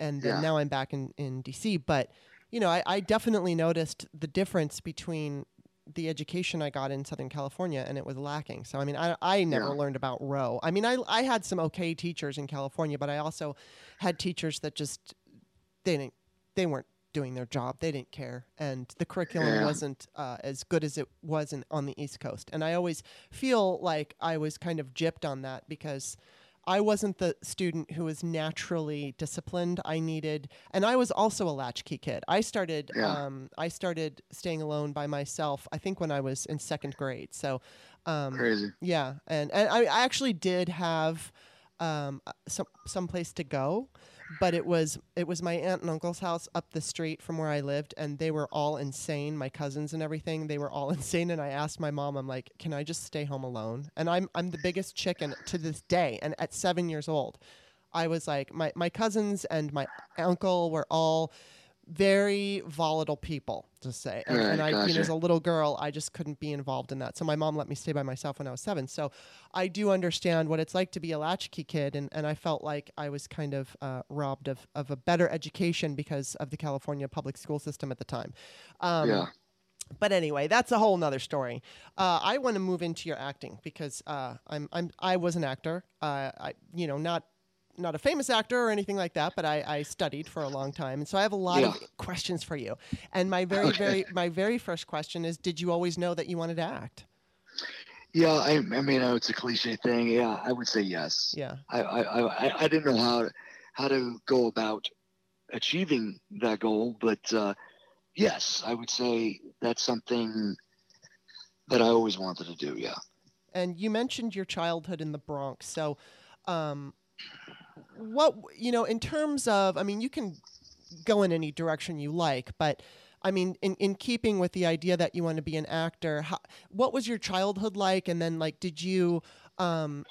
And then yeah. now I'm back in, in D C. But, you know, I, I definitely noticed the difference between the education I got in Southern California, and it was lacking. So, I mean, I, I never yeah. learned about Roe. I mean, I, I had some okay teachers in California, but I also had teachers that just, they didn't, they weren't doing their job. They didn't care. And the curriculum yeah. wasn't uh, as good as it was in, on the East Coast. And I always feel like I was kind of gypped on that because I wasn't the student who was naturally disciplined. I needed, and I was also a latchkey kid. I started, yeah. um, I started staying alone by myself, I think when I was in second grade. So, um, crazy. Yeah. And, and I actually did have, um, some, some place to go, but it was, it was my aunt and uncle's house up the street from where I lived. And they were all insane. My cousins and everything, they were all insane. And I asked my mom, I'm like, can I just stay home alone? And I'm, I'm the biggest chicken to this day. And at seven years old, I was like, my, my cousins and my uncle were all very volatile people to say. And, right, and I, gotcha. you know, as a little girl, I just couldn't be involved in that. So my mom let me stay by myself when I was seven. So I do understand what it's like to be a latchkey kid. And, and I felt like I was kind of uh, robbed of, of a better education because of the California public school system at the time. Um, yeah. But anyway, that's a whole nother story. Uh, I want to move into your acting because uh, I'm, I'm, I was an actor. Uh, I, you know, not, not a famous actor or anything like that, but I, I studied for a long time. And so I have a lot yeah. of questions for you. And my very, okay. very, my very first question is, did you always know that you wanted to act? Yeah. I, I mean, it's a cliche thing. Yeah. I would say yes. Yeah. I, I, I, I didn't know how, to, how to go about achieving that goal, but uh, yes, I would say that's something that I always wanted to do. Yeah. And you mentioned your childhood in the Bronx. So, um, what, you know, in terms of, I mean, you can go in any direction you like, but I mean, in, in keeping with the idea that you want to be an actor, how, what was your childhood like? And then like, did you, um,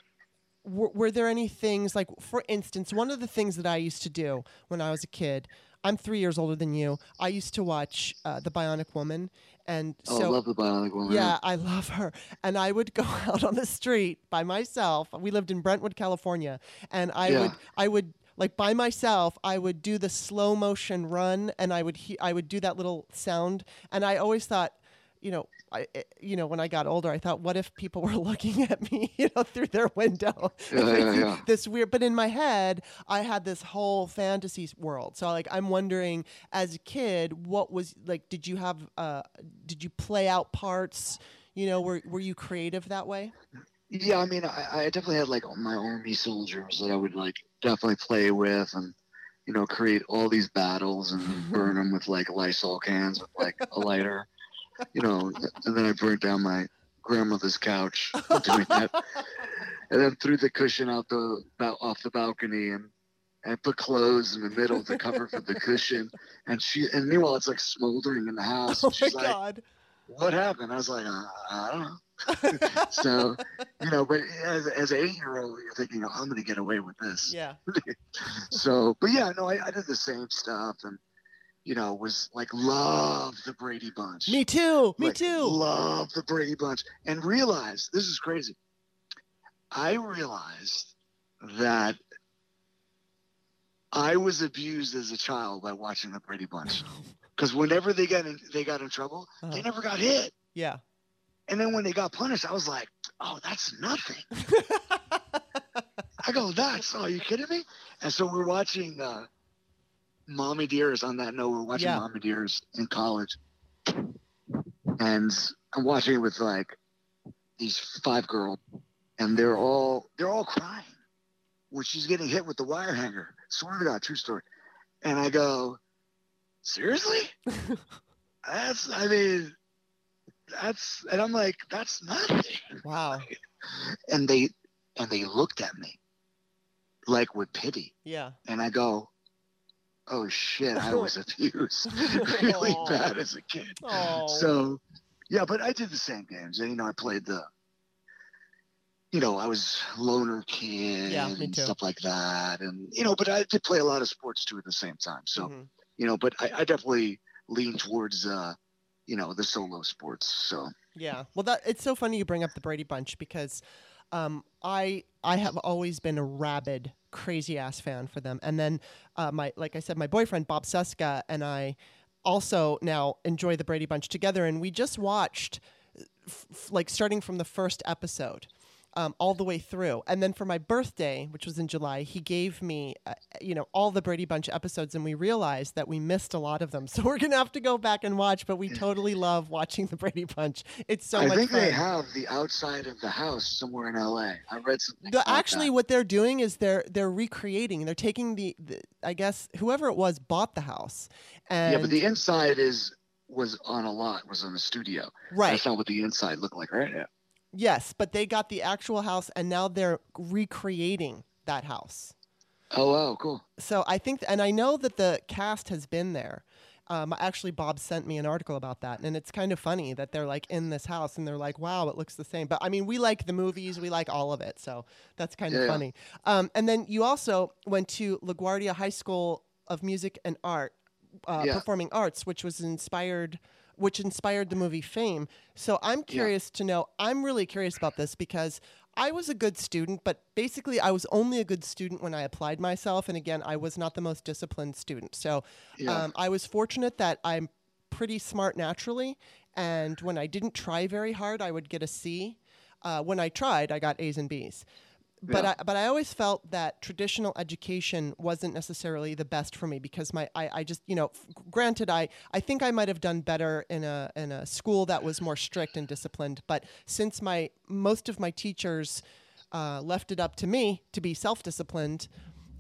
w- were there any things like, for instance, one of the things that I used to do when I was a kid, I'm three years older than you. I used to watch uh, The Bionic Woman. And oh, so, I love The Bionic Woman. Yeah, I love her. And I would go out on the street by myself. We lived in Brentwood, California. And I yeah. would, I would like by myself, I would do the slow motion run. And I would, he- I would do that little sound. And I always thought, you know, I, you know, when I got older, I thought, what if people were looking at me, you know, through their window? Yeah, yeah, yeah. This weird, but in my head, I had this whole fantasy world. So, like, I'm wondering, as a kid, what was, like, did you have, uh, did you play out parts? You know, were were you creative that way? Yeah, I mean, I, I definitely had, like, my army soldiers that I would, like, definitely play with and, you know, create all these battles and burn them with, like, Lysol cans with, like, a lighter. You know, and then I burned down my grandmother's couch doing that, and then threw the cushion out the off the balcony, and and put clothes in the middle to cover for the cushion. And she, and meanwhile, it's like smoldering in the house. Oh, and she's my like, God. "What happened?" I was like, uh, "I don't know." So, you know, but as as an eight-year-old, you're thinking, oh, "I'm going to get away with this." Yeah. So, but yeah, no, I, I did the same stuff and. You know, was like, love the Brady Bunch. Me too. Me like, too. Love the Brady Bunch. And realized, this is crazy. I realized that I was abused as a child by watching the Brady Bunch. Because whenever they got in, they got in trouble, uh-huh. they never got hit. Yeah. And then when they got punished, I was like, oh, that's nothing. I go, that's, oh, are you kidding me? And so we're watching... Uh, Mommy Dearest on that note, we're watching yeah. Mommy Dearest in college. And I'm watching it with like these five girls and they're all they're all crying when she's getting hit with the wire hanger. Swear to God, true story. And I go, seriously? That's, I mean, that's, and I'm like, that's nothing. Wow. And they, and they looked at me like with pity. Yeah. And I go, oh shit, I was abused really Aww. bad as a kid. Aww. So yeah, but I did the same games. And, you know, I played the, you know, I was loner kid yeah, and stuff like that. And, you know, but I did play a lot of sports too at the same time. So, mm-hmm. you know, but I, I definitely lean towards, uh, you know, the solo sports. So, yeah, well, that it's so funny you bring up the Brady Bunch because, um, I, I have always been a rabid, crazy ass fan for them. And then, uh, my, like I said, my boyfriend, Bob Seska, and I also now enjoy the Brady Bunch together. And we just watched f- like starting from the first episode, um, all the way through. And then for my birthday, which was in July, he gave me, uh, you know, all the Brady Bunch episodes, and we realized that we missed a lot of them. So we're going to have to go back and watch, but we totally love watching the Brady Bunch. It's so I much fun. I think they have the outside of the house somewhere in L A. I read something the, like Actually, that. What they're doing is they're they're recreating. They're taking the, the, I guess, whoever it was bought the house. And yeah, but the inside is was on a lot, was on the studio. Right. That's not what the inside looked like, right? Yeah. Yes, but they got the actual house, and now they're recreating that house. Oh, wow, cool. So I think, and I know that the cast has been there. Um, actually, Bob sent me an article about that, and it's kind of funny that they're, like, in this house, and they're like, wow, it looks the same. But, I mean, we like the movies. We like all of it, so that's kind yeah, of funny. Yeah. Um, and then you also went to LaGuardia High School of Music and Art, uh, yeah. Performing Arts, which was inspired... which inspired the movie Fame. So I'm curious yeah. to know, I'm really curious about this because I was a good student, but basically I was only a good student when I applied myself. And again, I was not the most disciplined student. So yeah. um, I was fortunate that I'm pretty smart naturally. And when I didn't try very hard, I would get a C. Uh, when I tried, I got A's and B's. But yeah. I, but I always felt that traditional education wasn't necessarily the best for me because my I, I just you know granted I, I think I might have done better in a in a school that was more strict and disciplined, but since my most of my teachers uh, left it up to me to be self-disciplined,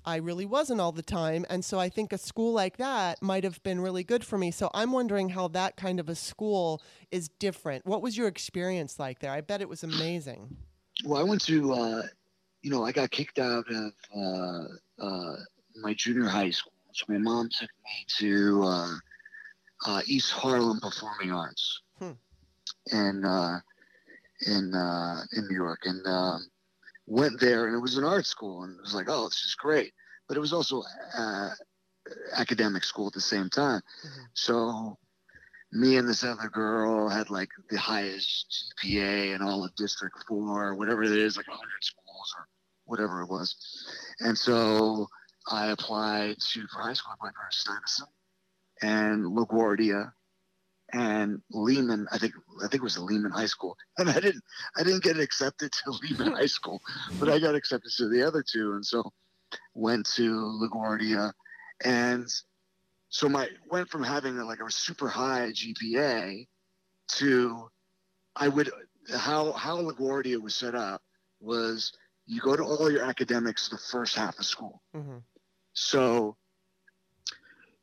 I really wasn't all the time, and so I think a school like that might have been really good for me. So I'm wondering how that kind of a school is different. What was your experience like there? I bet it was amazing. Well, I went to. Uh You know, I got kicked out of uh, uh, my junior high school, so my mom took me to uh, uh, East Harlem Performing Arts, hmm. and uh, in uh, in New York, and uh, went there, and it was an art school, and it was like, oh, this is great, but it was also uh, academic school at the same time, mm-hmm. so me and this other girl had like the highest G P A in all of District Four, whatever it is, like one hundred schools or whatever it was. And so I applied to for high school. I applied for Stuyvesant and LaGuardia and Lehman. I think I think it was the Lehman High School, and I didn't I didn't get accepted to Lehman High School, but I got accepted to the other two, and so went to LaGuardia and. So my went from having a, like a super high G P A to I would how how LaGuardia was set up was you go to all your academics the first half of school. Mm-hmm. So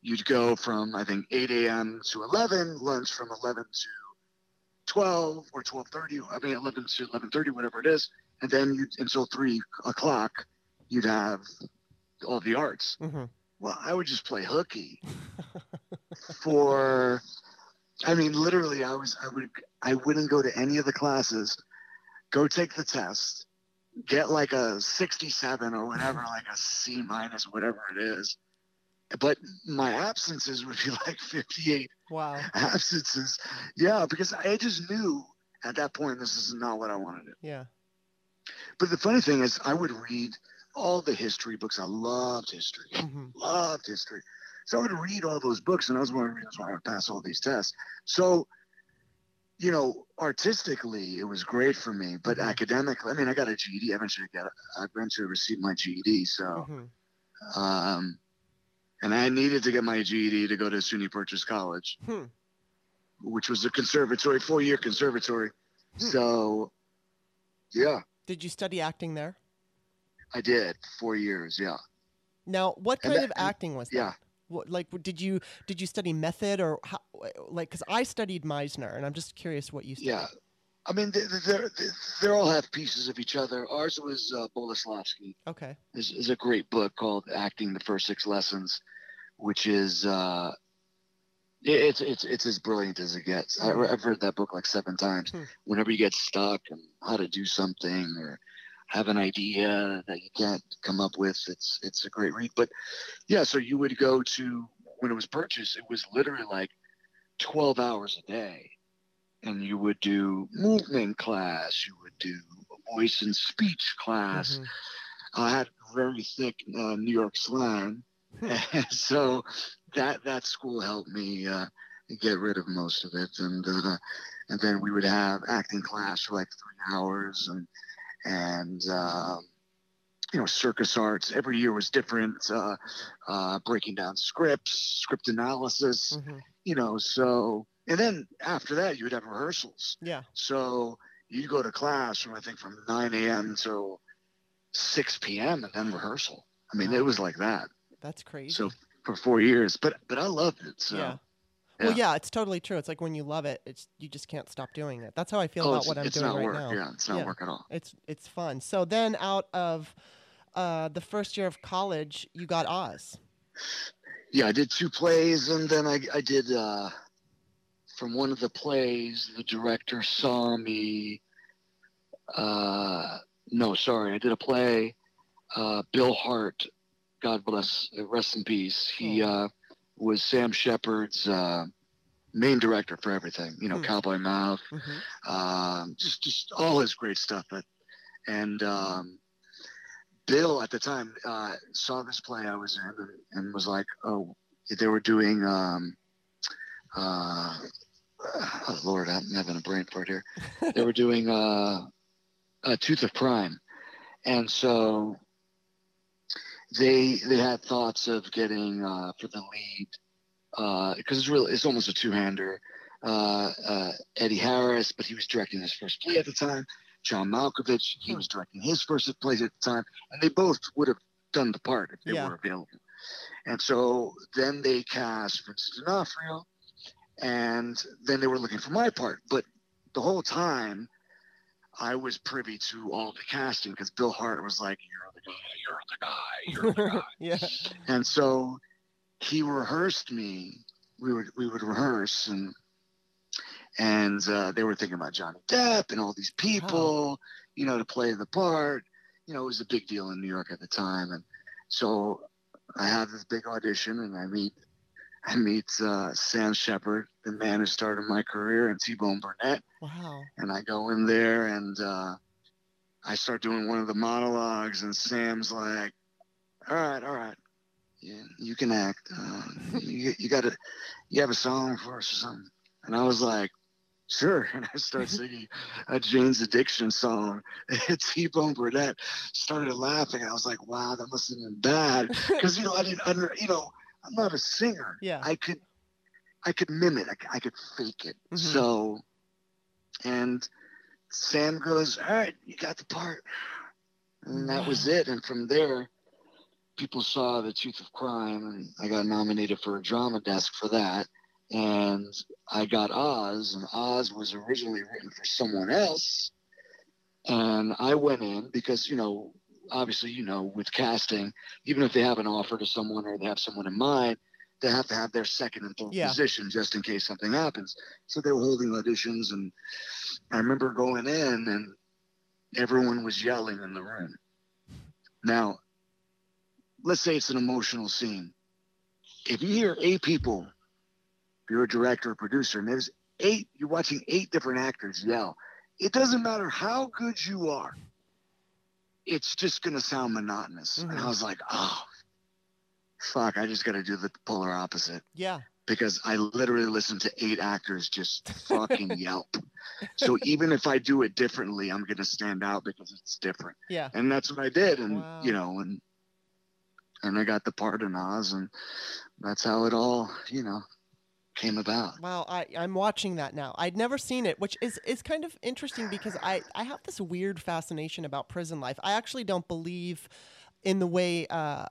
you'd go from I think eight a.m. to eleven, lunch from eleven to twelve or twelve thirty. I mean eleven to eleven thirty, whatever it is, and then you until three o'clock you'd have all the arts. Mm-hmm. Well, I would just play hooky for, I mean, literally I was, I would, I wouldn't go to any of the classes, go take the test, get like a sixty-seven or whatever, like a C minus, whatever it is. But my absences would be like fifty-eight wow. absences. Yeah. Because I just knew at that point, this is not what I wanted to do. Yeah. But the funny thing is I would read all the history books. I loved history, mm-hmm. loved history. So I would read all those books, and I was wondering that's why I would pass all these tests. So, you know, artistically, it was great for me, but mm-hmm. academically, I mean, I got a G E D. Eventually, I got, I eventually received my G E D. So, mm-hmm. um, and I needed to get my G E D to go to SUNY Purchase College, hmm. which was a conservatory, four-year conservatory. Hmm. So, yeah. Did you study acting there? I did four years, yeah. Now, what kind that, of acting was that? Yeah, What, like, did you did you study method or how, like? Because I studied Meisner, and I'm just curious what you studied. Yeah, I mean, they're they all have pieces of each other. Ours was uh, Boleslavsky. Okay, there's, there's a great book called "Acting: The First Six Lessons," which is uh, it's it's it's as brilliant as it gets. I, I've read that book like seven times. Hmm. Whenever you get stuck and how to do something or have an idea that you can't come up with, it's it's a great read. But yeah, so you would go to, when it was Purchase, it was literally like twelve hours a day, and you would do movement class, you would do voice and speech class. Mm-hmm. I had very thick uh, New York slang. So that that school helped me uh, get rid of most of it, and uh, and then we would have acting class for like three hours, and and uh, you know, circus arts every year was different, uh, uh, breaking down scripts, script analysis. Mm-hmm. You know, so, and then after that you would have rehearsals. Yeah, so you go to class from, I think, from nine a m till six p m and then rehearsal. I mean, wow. It was like that. That's crazy. So for four years, but but I loved it, so yeah. Yeah. Well, yeah, it's totally true. It's like when you love it, it's you just can't stop doing it. That's how I feel oh, about what I'm doing right work. now. Yeah, it's not yeah. work at all. It's it's fun. So then, out of uh, the first year of college, you got Oz. Yeah, I did two plays, and then I I did uh, from one of the plays, the director saw me. Uh, no, sorry, I did a play. Uh, Bill Hart, God bless, rest in peace. He. Oh. Uh, was Sam Shepard's uh, main director for everything, you know, mm. Cowboy Mouth, mm-hmm. um, just just all his great stuff. But, and um, Bill at the time uh, saw this play I was in, and, and was like, oh, they were doing, um, uh, oh Lord, I'm having a brain fart here. They were doing uh, a Tooth of Crime. And so They they had thoughts of getting uh, for the lead, because uh, it's really it's almost a two-hander. Uh, uh, Eddie Harris, but he was directing his first play at the time. John Malkovich, he was directing his first play at the time, and they both would have done the part if they yeah. were available. And so then they cast Vincent D'Onofrio, and then they were looking for my part. But the whole time, I was privy to all the casting, because Bill Hart was like, "You're the guy, you're the guy, you're the guy." Yeah. And so he rehearsed me. We would we would rehearse, and and uh, they were thinking about Johnny Depp and all these people, wow. you know, to play the part. You know, it was a big deal in New York at the time, and so I have this big audition, and I meet I meet uh, Sam Shepard, the man who started my career, and T-Bone Burnett. Wow. And I go in there, and uh, I start doing one of the monologues, and Sam's like, all right, all right, yeah, you can act. Uh, you you got to, you have a song for us or something. And I was like, sure. And I start singing a Jane's Addiction song. T-Bone Burnett started laughing. I was like, wow, that must have been bad. Because, you know, I didn't, under, you know, I'm not a singer. Yeah. I could, I could mimic. I, I could fake it. Mm-hmm. So, and Sam goes, all right, you got the part. And that wow. was it. And from there, people saw The Tooth of Crime, and I got nominated for a drama desk for that. And I got Oz, and Oz was originally written for someone else. And I went in because, you know, obviously, you know, with casting, even if they have an offer to someone or they have someone in mind, they have to have their second and third yeah. position just in case something happens. So they were holding auditions, and I remember going in, and everyone was yelling in the room. Now, let's say it's an emotional scene. If you hear eight people, if you're a director or producer, and there's eight, you're watching eight different actors yell, it doesn't matter how good you are. It's just going to sound monotonous. Mm-hmm. And I was like, oh, fuck, I just got to do the polar opposite. Yeah. Because I literally listen to eight actors just fucking yelp. So even if I do it differently, I'm going to stand out because it's different. Yeah. And that's what I did. And, wow. you know, and and I got the part in Oz, and that's how it all, you know, came about. Wow, I, I'm watching that now. I'd never seen it, which is, is kind of interesting, because I, I have this weird fascination about prison life. I actually don't believe in the way uh,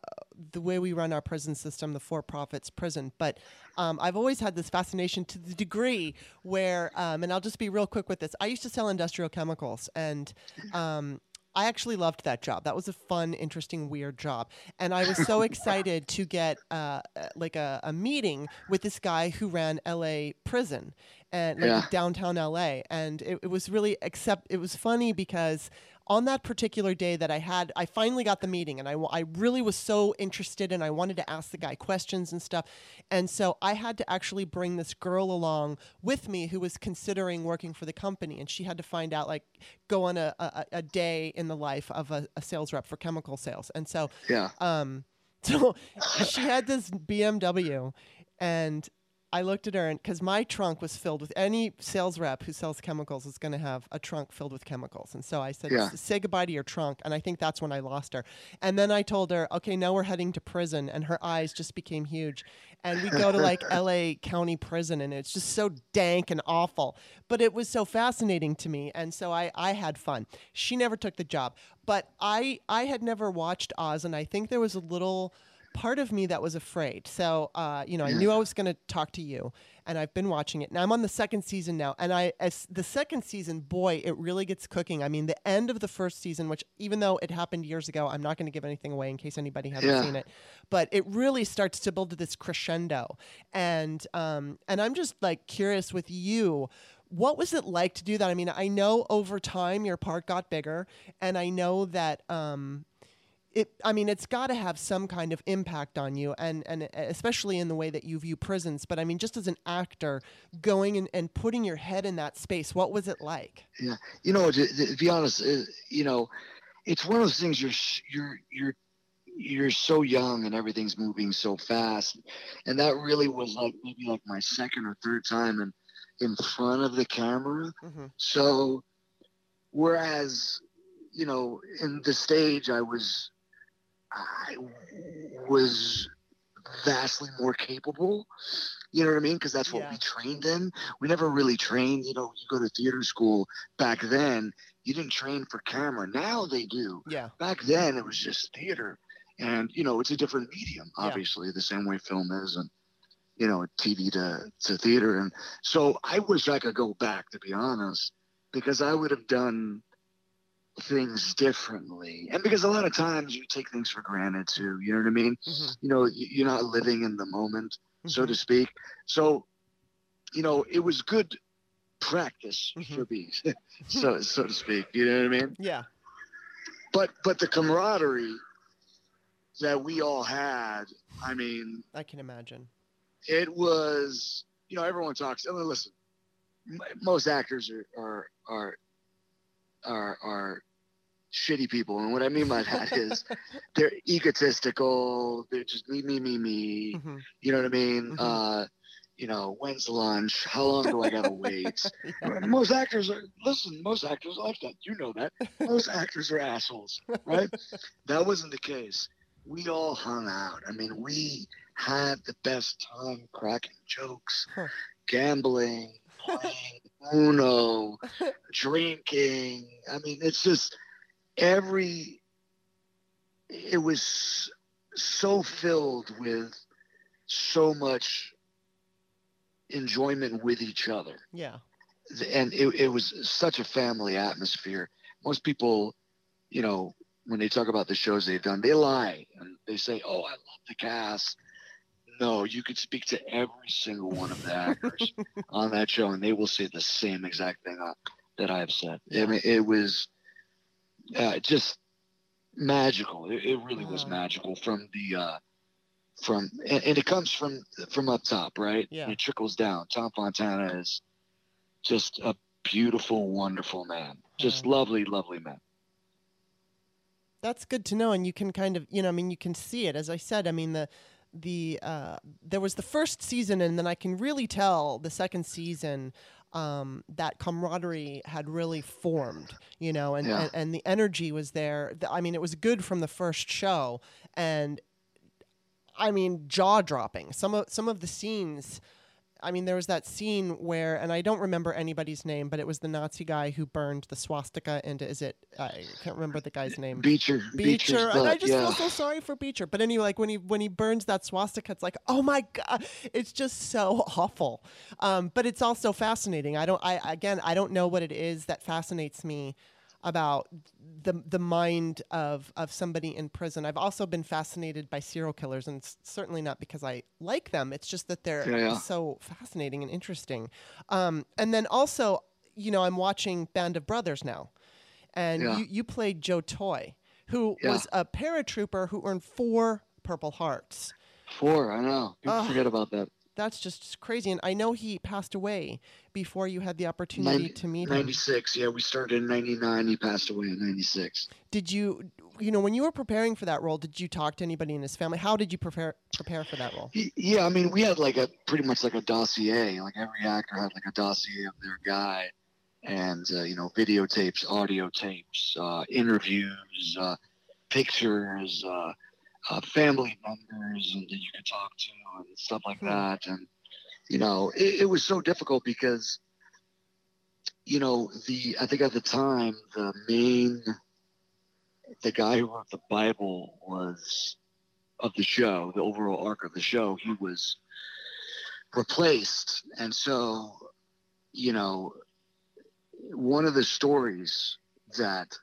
the way we run our prison system, the for-profits prison. But um, I've always had this fascination to the degree where, um, and I'll just be real quick with this. I used to sell industrial chemicals, and um, I actually loved that job. That was a fun, interesting, weird job. And I was so excited to get uh, like a, a meeting with this guy who ran L A prison and like, yeah. downtown L A. And it, it was really, except it was funny because on that particular day that I had, I finally got the meeting, and I, I really was so interested, and I wanted to ask the guy questions and stuff. And so I had to actually bring this girl along with me who was considering working for the company, and she had to find out, like, go on a, a, a day in the life of a, a sales rep for chemical sales. And so, yeah. um, so she had this B M W, and I looked at her, and because my trunk was filled with, any sales rep who sells chemicals is going to have a trunk filled with chemicals. And so I said, yeah. say goodbye to your trunk. And I think that's when I lost her. And then I told her, okay, now we're heading to prison. And her eyes just became huge. And we go to like L A County Prison, and it's just so dank and awful. But it was so fascinating to me. And so I, I had fun. She never took the job. But I, I had never watched Oz, and I think there was a little part of me that was afraid. So, uh, you know, yeah. I knew I was going to talk to you, and I've been watching it. Now I'm on the second season now. And I, as the second season, boy, it really gets cooking. I mean, the end of the first season, which even though it happened years ago, I'm not going to give anything away in case anybody hasn't yeah. seen it, but it really starts to build to this crescendo. And, um, and I'm just like curious with you, what was it like to do that? I mean, I know over time your part got bigger, and I know that, um, It, I mean, it's got to have some kind of impact on you, and, and especially in the way that you view prisons. But I mean, just as an actor, going and, and putting your head in that space, what was it like? Yeah, you know, to, to be honest, uh, you know, it's one of those things. You're you're you're you're so young, and everything's moving so fast, and that really was like maybe like my second or third time in in front of the camera. Mm-hmm. So, whereas, you know, in the stage, I was. I was vastly more capable, you know what I mean? Because that's what yeah. we trained in. We never really trained, you know, you go to theater school back then, you didn't train for camera. Now they do. Yeah. Back then it was just theater. And, you know, it's a different medium, obviously, yeah. the same way film is, and, you know, T V to, to theater. And so I wish I could go back, to be honest, because I would have done things differently, and because a lot of times you take things for granted too, you know what I mean? Mm-hmm. You know, you're not living in the moment, mm-hmm. so to speak. So, you know, it was good practice mm-hmm. for me, so so to speak, you know what I mean? Yeah. But but the camaraderie that we all had, I mean, I can imagine. It was, you know, everyone talks. I mean, listen, most actors are are are. Are, are shitty people, and what I mean by that is they're egotistical, they're just me, me, me, me, mm-hmm. you know what I mean? Mm-hmm. Uh, you know, when's lunch? How long do I gotta wait? yeah. Most actors are, listen, most actors are like that, you know that. Most actors are assholes, right? That wasn't the case. We all hung out. I mean, we had the best time cracking jokes, huh. gambling, playing Uno, drinking. I mean, it's just every, it was so filled with so much enjoyment with each other. Yeah. And it, it was such a family atmosphere. Most people, you know, when they talk about the shows they've done, they lie and they say, oh, I love the cast. No, you could speak to every single one of the actors on that show, and they will say the same exact thing that I have said. Yeah. I mean, it was uh, just magical. It, it really wow. was magical from the uh, from, and, and it comes from from up top, right? Yeah, and it trickles down. Tom Fontana is just a beautiful, wonderful man. Just wow. lovely, lovely man. That's good to know, and you can kind of, you know, I mean, you can see it. As I said, I mean the. The uh, there was the first season, and then I can really tell the second season um, that camaraderie had really formed, you know, and, yeah. and, and the energy was there. I mean, it was good from the first show, and I mean, jaw dropping. Some of some of the scenes I mean, there was that scene where, and I don't remember anybody's name, but it was the Nazi guy who burned the swastika into, is it, I can't remember the guy's name. Beecher. Beecher. Beecher's and I just yeah. feel so sorry for Beecher. But anyway, like when he, when he burns that swastika, it's like, oh my God, it's just so awful. Um, but it's also fascinating. I don't, I, again, I don't know what it is that fascinates me about the the mind of of somebody in prison. I've also been fascinated by serial killers, and it's certainly not because I like them. It's just that they're yeah, yeah. so fascinating and interesting. Um, and then also, you know, I'm watching Band of Brothers now, and yeah. you, you played Joe Toy, who yeah. was a paratrooper who earned four Purple Hearts. Four, I know. People uh, forget about that. That's just crazy. And I know he passed away before you had the opportunity to meet him. ninety-six. Yeah, we started in ninety-nine. He passed away in ninety-six. Did you, you know, when you were preparing for that role, did you talk to anybody in his family? How did you prepare prepare for that role? Yeah, I mean, we had like a pretty much like a dossier. Like every actor had like a dossier of their guy. And, uh, you know, videotapes, audio tapes, uh, interviews, uh, pictures, uh, Uh, family members and that you could talk to and stuff like that. And, you know, it, it was so difficult because, you know, the, I think at the time, the main, the guy who wrote the Bible was of the show, the overall arc of the show, he was replaced. And so, you know, one of the stories that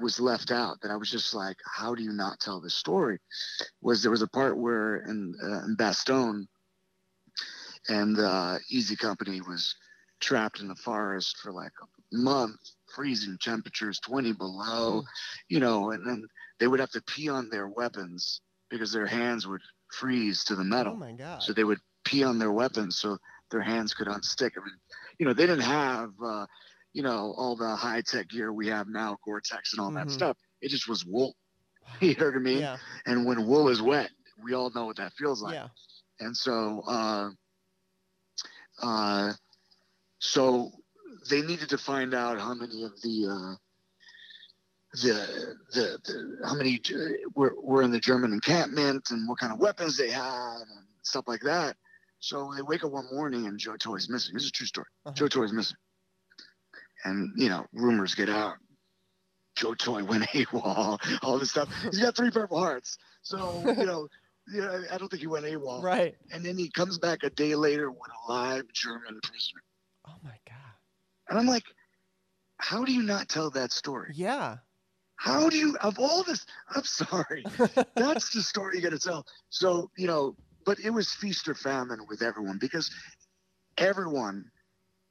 was left out that I was just like, how do you not tell this story? Was there was a part where in, uh, in Bastogne and uh, Easy Company was trapped in the forest for like a month, freezing temperatures, twenty below, you know, and then they would have to pee on their weapons because their hands would freeze to the metal. Oh my God. So they would pee on their weapons so their hands could unstick. I mean, you know, they didn't have uh, you know, all the high tech gear we have now, Gore-Tex and all mm-hmm. that stuff. It just was wool. You know what I mean? Yeah. And when wool is wet, we all know what that feels like. Yeah. And so, uh, uh, so they needed to find out how many of the, uh, the, the, the how many were, were in the German encampment and what kind of weapons they had and stuff like that. So they wake up one morning and Joe Toy's missing. This is a true story. Uh-huh. Joe Toy's missing. And, you know, rumors get out. Joe Toy went AWOL, all this stuff. He's got three Purple Hearts. So, you know, you know, I don't think he went AWOL. Right. And then he comes back a day later with a live German prisoner. Oh, my God. And I'm like, how do you not tell that story? Yeah. How do you, of all this, I'm sorry. That's the story you got to tell. So, you know, but it was feast or famine with everyone because everyone,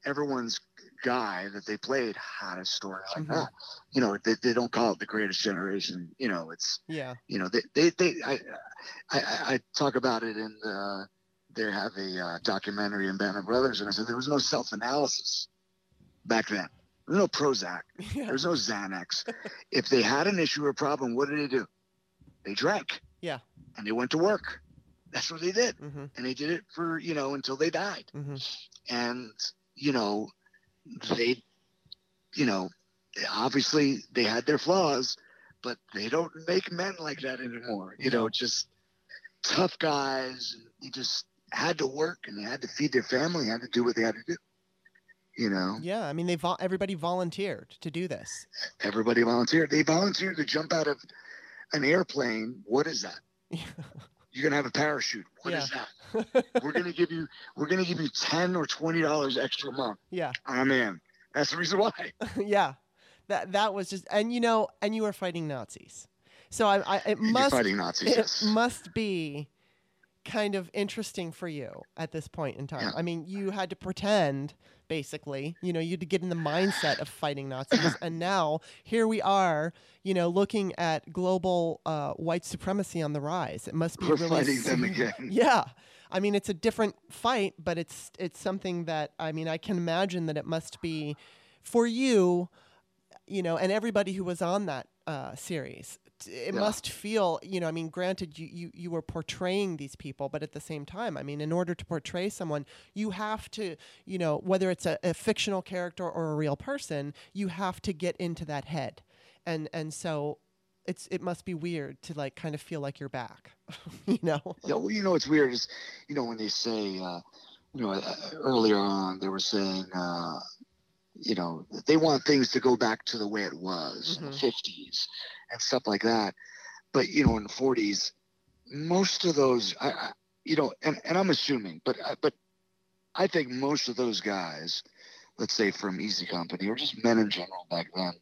everyone's guy that they played had a story like mm-hmm. that. You know, they, they don't call it the greatest generation. You know, it's yeah. You know, they they, they I, I I talk about it in the, they have a uh, documentary in Band of Brothers, and I said there was no self-analysis back then. There was no Prozac. Yeah. There was no Xanax. If they had an issue or problem, what did they do? They drank. Yeah. And they went to work. That's what they did, mm-hmm. and they did it for you know until they died, mm-hmm. and you know. They, you know, obviously they had their flaws, but they don't make men like that anymore. You know, just tough guys. They just had to work and they had to feed their family, had to do what they had to do. You know? Yeah, I mean, they vo- everybody volunteered to do this. Everybody volunteered. They volunteered to jump out of an airplane. What is that? You're gonna have a parachute. What yeah. is that? We're gonna give you. We're gonna give you ten or twenty dollars extra a month. Yeah. I'm in. That's the reason why. yeah, that that was just, and you know, and you were fighting Nazis, so I, I it You're must fighting Nazis. It yes. must be kind of interesting for you at this point in time. Yeah. I mean, you had to pretend basically. You know, you had to get in the mindset of fighting Nazis, and now here we are. You know, looking at global uh, white supremacy on the rise. It must be We're really fighting them again. Yeah, I mean, it's a different fight, but it's it's something that I mean, I can imagine that it must be for you, you know, and everybody who was on that uh, series. It yeah. must feel, you know, I mean, granted, you, you, you were portraying these people, but at the same time, I mean, in order to portray someone, you have to, you know, whether it's a, a fictional character or a real person, you have to get into that head. And and so it's it must be weird to, like, kind of feel like you're back, you know? Yeah, well, you know, it's weird is, you know, when they say, uh, you know, earlier on they were saying, uh, you know, they want things to go back to the way it was mm-hmm. in the fifties and stuff like that. But, you know, in the forties, most of those, I, I, you know, and, and I'm assuming, but but I think most of those guys, let's say from Easy Company or just men in general back then,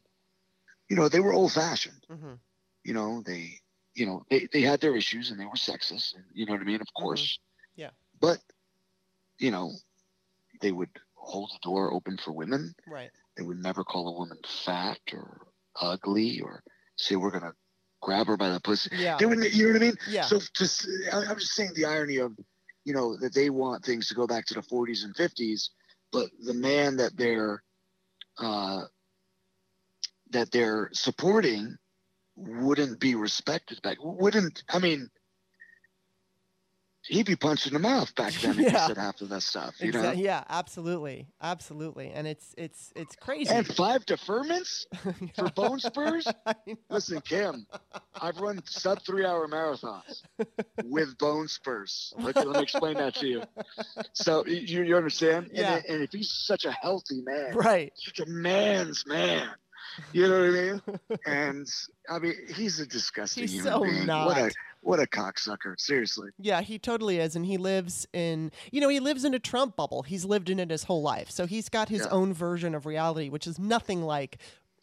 you know, they were old fashioned. Mm-hmm. You know, they, you know, they, they had their issues and they were sexist. And, you know what I mean? Of course. Mm-hmm. Yeah. But, you know, they would hold the door open for women. Right. They would never call a woman fat or ugly or say we're going to grab her by the pussy. Yeah. They would, you know what I mean? Yeah. So just, I'm just saying the irony of, you know, that they want things to go back to the forties and fifties, but the man that they're, uh, that they're supporting wouldn't be respected back. Wouldn't, I mean, he'd be punched in the mouth back then if yeah. he said half of that stuff, you exactly. know? Yeah, absolutely. Absolutely. And it's it's it's crazy. And five deferments for bone spurs? Listen, Kim, I've run sub three-hour marathons with bone spurs. Let, let me explain that to you. So you, you understand? Yeah. And, and if he's such a healthy man, right. such a man's man, you know what I mean? And, I mean, he's a disgusting he's human so being. Not. What a, what a cocksucker, seriously. Yeah, he totally is, and he lives in, you know, he lives in a Trump bubble. He's lived in it his whole life, so he's got his yeah. own version of reality, which is nothing like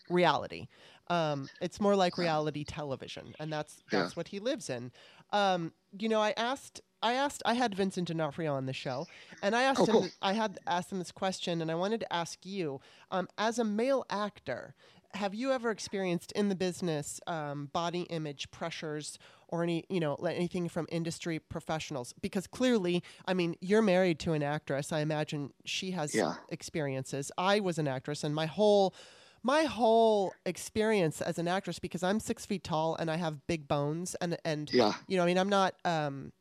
reality. Um, it's more like reality television, and that's that's yeah. what he lives in. Um, you know, I asked, I asked, I had Vincent D'Onofrio on the show, and I asked oh, him, cool. I had asked him this question, and I wanted to ask you, um, as a male actor, have you ever experienced in the business um, body image pressures or any, you know, anything from industry professionals? Because clearly, I mean, you're married to an actress. I imagine she has yeah. experiences. I was an actress, and my whole, my whole experience as an actress, because I'm six feet tall and I have big bones, and and yeah. you know, I mean, I'm not, um,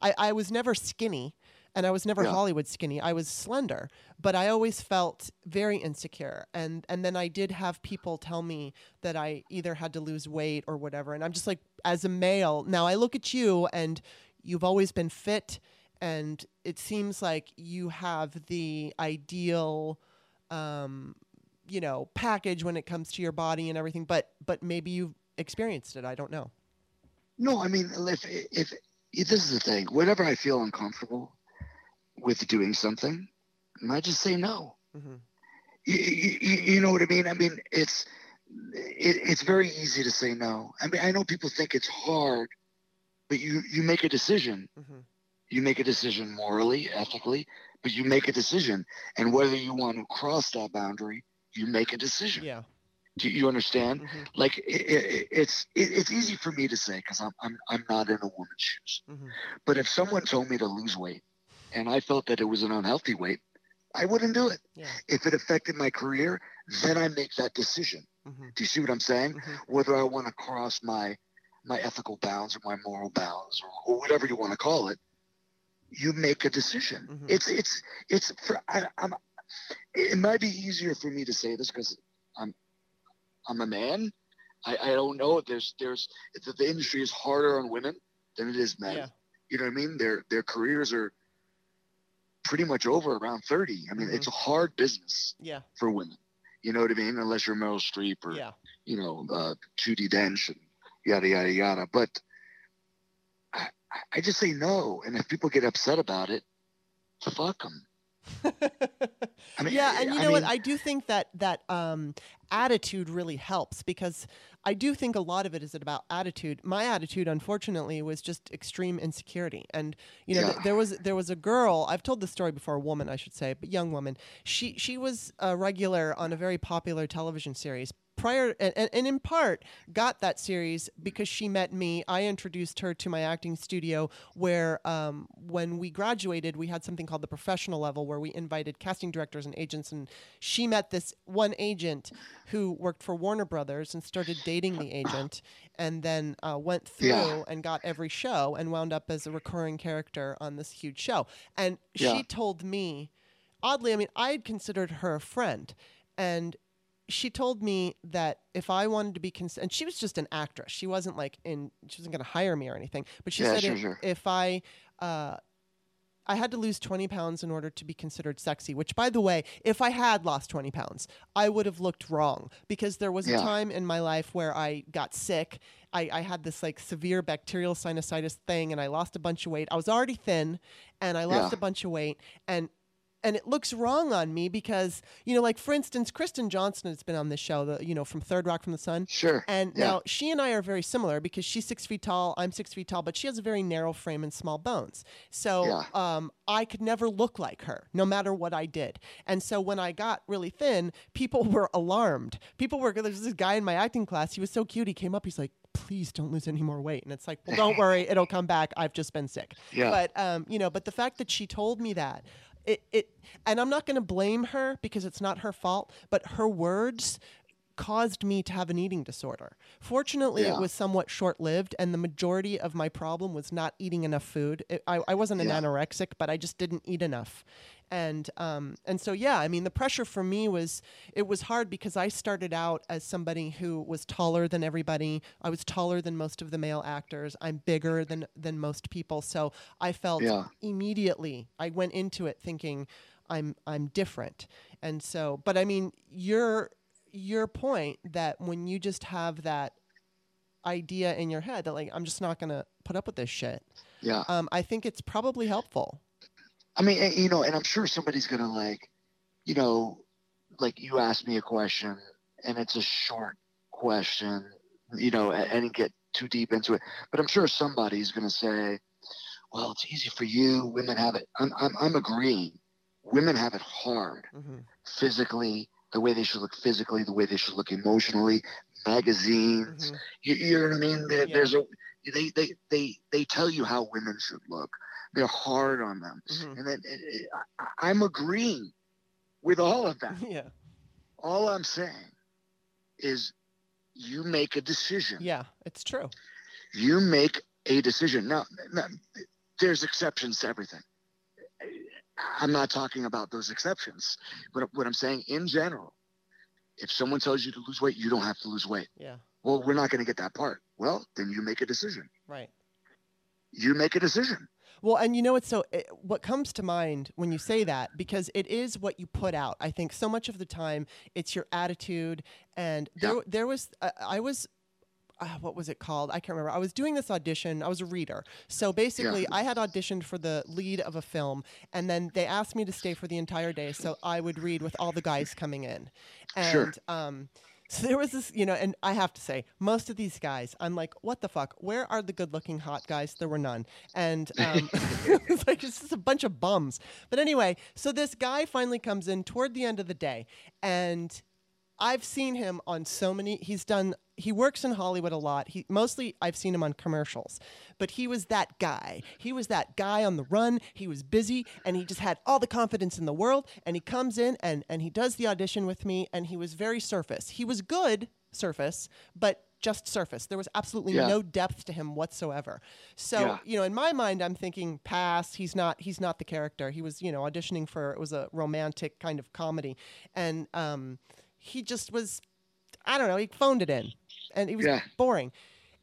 I I was never skinny. And I was never yeah. Hollywood skinny. I was slender, but I always felt very insecure. And and then I did have people tell me that I either had to lose weight or whatever. And I'm just like, as a male, now I look at you and you've always been fit. And it seems like you have the ideal, um, you know, package when it comes to your body and everything. But but maybe you've experienced it. I don't know. No, I mean, if, if, if this is the thing, whenever I feel uncomfortable with doing something, and I just say no. Mm-hmm. you, you, you know what I mean? I mean, it's it, it's very easy to say no. I mean, I know people think it's hard, but you, you make a decision. Mm-hmm. You make a decision morally, ethically, but you make a decision. And whether you want to cross that boundary, you make a decision. Yeah. Do you understand? Mm-hmm. Like it, it, it's it, it's easy for me to say because I'm, I'm, I'm not in a woman's shoes. Mm-hmm. But if someone told me to lose weight, and I felt that it was an unhealthy weight, I wouldn't do it. Yeah. If it affected my career, then I make that decision. Mm-hmm. Do you see what I'm saying? Mm-hmm. Whether I want to cross my my ethical bounds or my moral bounds or, or whatever you want to call it, you make a decision. Mm-hmm. It's it's it's. For, I, I'm. It might be easier for me to say this because I'm I'm a man. I, I don't know. There's there's the, the industry is harder on women than it is men. Yeah. You know what I mean? Their their careers are pretty much over around thirty. I mean, mm-hmm. it's a hard business yeah. for women. You know what I mean? Unless you're Meryl Streep or, yeah. you know, uh, Judi Dench and yada, yada, yada. But I, I just say no. And if people get upset about it, fuck them. I mean, yeah, and you know I mean, what? I do think that that um, attitude really helps because I do think a lot of it is about attitude. My attitude, unfortunately, was just extreme insecurity. And you know, yeah. th- there was there was a girl. I've told this story before. A woman, I should say, but young woman. She she was a regular on a very popular television series prior, and, and in part got that series because she met me. I introduced her to my acting studio where um, when we graduated, we had something called the professional level where we invited casting directors and agents, and she met this one agent who worked for Warner Brothers and started dating the agent and then uh, went through yeah. and got every show and wound up as a recurring character on this huge show. And yeah. she told me, oddly, I mean, I had considered her a friend, and she told me that if I wanted to be, cons- and she was just an actress. She wasn't like in, she wasn't going to hire me or anything. But she yeah, said sure, if, sure. if I uh, I had to lose twenty pounds in order to be considered sexy, which, by the way, if I had lost twenty pounds, I would have looked wrong, because there was yeah. a time in my life where I got sick. I, I had this like severe bacterial sinusitis thing, and I lost a bunch of weight. I was already thin, and I lost yeah. a bunch of weight, and and it looks wrong on me because, you know, like, for instance, Kristen Johnston has been on this show, the, you know, from Third Rock from the Sun. Sure. And yeah. now she and I are very similar because she's six feet tall, I'm six feet tall, but she has a very narrow frame and small bones. So yeah. um, I could never look like her, no matter what I did. And so when I got really thin, people were alarmed. People were, there's this guy in my acting class, he was so cute, he came up, he's like, please don't lose any more weight. And it's like, well, don't worry, it'll come back. I've just been sick. Yeah. But, um, you know, but the fact that she told me that, It, it and I'm not going to blame her because it's not her fault, but her words caused me to have an eating disorder. Fortunately, yeah. it was somewhat short-lived, and the majority of my problem was not eating enough food. It, I, I wasn't an yeah. anorexic, but I just didn't eat enough. And um, and so, yeah, I mean, the pressure for me was, it was hard because I started out as somebody who was taller than everybody. I was taller than most of the male actors. I'm bigger than, than most people. So I felt yeah. immediately, I went into it thinking I'm, I'm different. And so, but I mean, your, your point that when you just have that idea in your head that like, I'm just not going to put up with this shit. Yeah. Um, I think it's probably helpful. I mean, you know, and I'm sure somebody's going to like, you know, like you asked me a question and it's a short question, you know, and, and get too deep into it. But I'm sure somebody's going to say, well, it's easy for you. Women have it. I'm, I'm, I'm agreeing. Women have it hard mm-hmm. physically, the way they should look physically, the way they should look emotionally, magazines. Mm-hmm. you, you know what I mean? There, yeah. There's a, they, they, they, they tell you how women should look. They're hard on them. Mm-hmm. And then it, it, I, I'm agreeing with all of that. Yeah. All I'm saying is you make a decision. Yeah, it's true. You make a decision. Now, now there's exceptions to everything. I'm not talking about those exceptions. But what I'm saying in general, if someone tells you to lose weight, you don't have to lose weight. Yeah. Well, we're not going to get that part. Well, then you make a decision. Right. You make a decision. Well, and you know, it's so it, what comes to mind when you say that, because it is what you put out. I think so much of the time it's your attitude. And there, yeah. there was, uh, I was, uh, what was it called? I can't remember. I was doing this audition. I was a reader. So basically yeah. I had auditioned for the lead of a film, and then they asked me to stay for the entire day. So I would read with all the guys coming in. And, sure. um, so there was this, you know, and I have to say, most of these guys, I'm like, what the fuck? Where are the good-looking hot guys? There were none. And um, it's like, it's just a bunch of bums. But anyway, so this guy finally comes in toward the end of the day, and I've seen him on so many, he's done, he works in Hollywood a lot. He mostly, I've seen him on commercials, but he was that guy. He was that guy on the run. He was busy, and he just had all the confidence in the world. And he comes in and, and he does the audition with me, and he was very surface. He was good surface, but just surface. There was absolutely yeah. no depth to him whatsoever. So, yeah. you know, in my mind, I'm thinking pass, he's not, he's not the character. He was, you know, auditioning for, it was a romantic kind of comedy. And, um, he just was, I don't know, he phoned it in, and he was yeah. boring.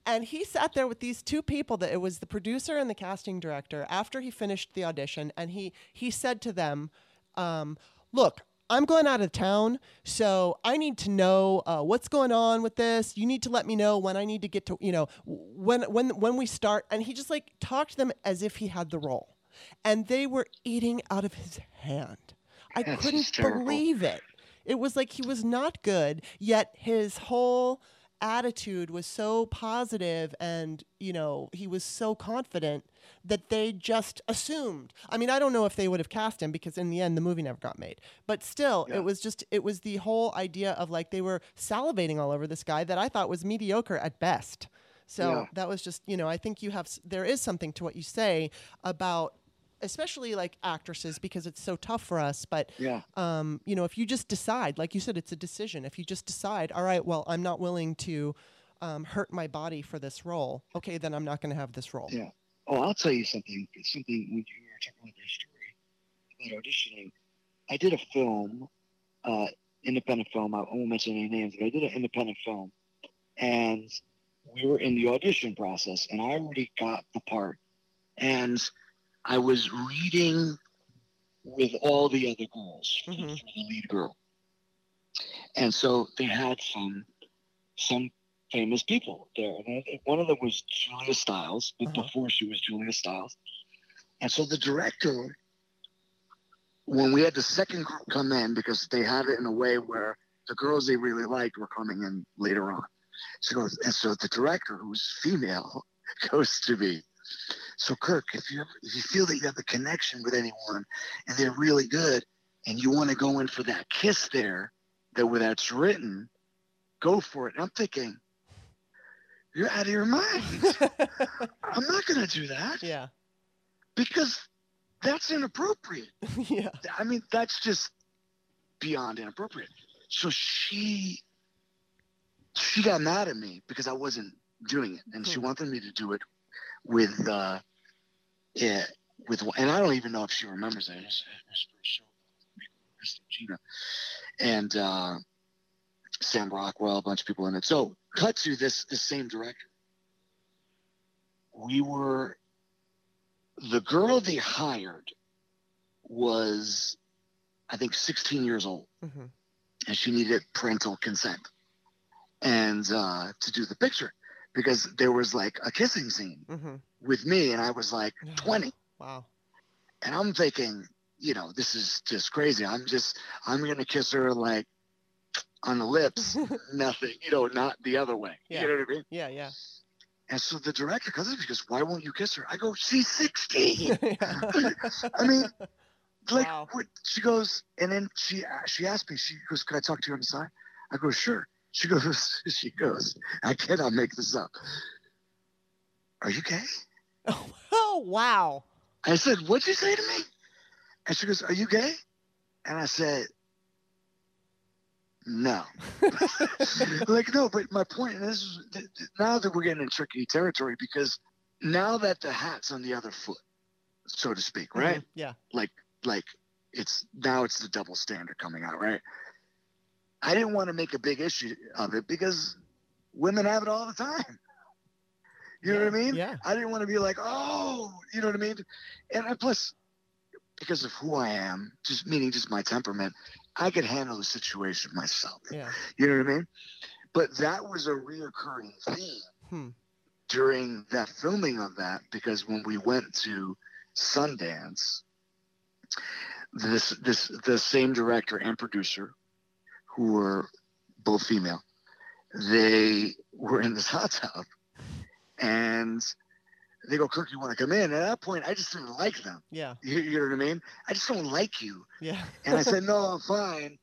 And he sat there with these two people, that it was the producer and the casting director, after he finished the audition. And he, he said to them, um, look, I'm going out of town, so I need to know uh, what's going on with this. You need to let me know when I need to get to, you know, when, when, when we start. And he just like talked to them as if he had the role, and they were eating out of his hand. I That's couldn't hysterical. believe it. It was like he was not good, yet his whole attitude was so positive, and, you know, he was so confident that they just assumed. I mean, I don't know if they would have cast him, because in the end the movie never got made. But still, yeah. it was just, it was the whole idea of like they were salivating all over this guy that I thought was mediocre at best. So yeah. that was just, you know, I think you have, there is something to what you say about, especially like actresses, because it's so tough for us. But, yeah. um, you know, if you just decide, like you said, it's a decision. If you just decide, all right, well, I'm not willing to um, hurt my body for this role. Okay, then I'm not going to have this role. Yeah. Oh, I'll tell you something. Something when you were talking about that story about auditioning. I did a film, uh, independent film. I won't mention any names, but I did an independent film, and we were in the audition process, and I already got the part, and I was reading with all the other girls, mm-hmm. the lead girl. And so they had some some famous people there. And one of them was Julia Stiles, but uh-huh. before she was Julia Stiles. And so the director, when we had the second group come in, because they had it in a way where the girls they really liked were coming in later on. So, and so the director, who's female, goes to me. So Kirk, if you if you feel that you have a connection with anyone and they're really good and you want to go in for that kiss there, that where that's written, go for it. And I'm thinking, you're out of your mind. I'm not going to do that. Yeah. Because that's inappropriate. Yeah. I mean, that's just beyond inappropriate. So she she got mad at me because I wasn't doing it, and mm-hmm. she wanted me to do it with uh, yeah, with and I don't even know if she remembers that. It was, it was pretty short. Gina and uh, Sam Rockwell, a bunch of people in it. So cut to this the same director. We were the girl they hired was, I think, sixteen years old, mm-hmm. and she needed parental consent and uh, to do the picture because there was like a kissing scene mm-hmm. with me, and I was like mm-hmm. twenty. Wow, and I'm thinking, you know, this is just crazy. I'm just, I'm going to kiss her like on the lips, nothing, you know, not the other way. Yeah. You know what I mean? Yeah, yeah. And so the director comes up, she goes, why won't you kiss her? I go, she's sixteen. I mean, like, wow. What, she goes, and then she she asked me, she goes, could I talk to you on the side? I go, sure. She goes, she goes, I cannot make this up. Are you gay? Oh, wow. I said, what'd you say to me? And she goes, are you gay? And I said, no. Like, no, but my point is, now that we're getting in tricky territory, because now that the hat's on the other foot, so to speak, right? Mm-hmm. Yeah. Like, like it's now it's the double standard coming out, right? I didn't want to make a big issue of it because women have it all the time. You yeah. know what I mean? Yeah. I didn't want to be like, oh, you know what I mean? And I, plus, because of who I am, just meaning just my temperament, I could handle the situation myself. Yeah. You know what I mean? But that was a reoccurring theme hmm. during that filming of that, because when we went to Sundance, this this the same director and producer, who were both female, they were in this hot tub, and they go, Kirk, you want to come in? At that point, I just didn't like them. Yeah. You, you know what I mean? I just don't like you. Yeah. And I said, no, I'm fine.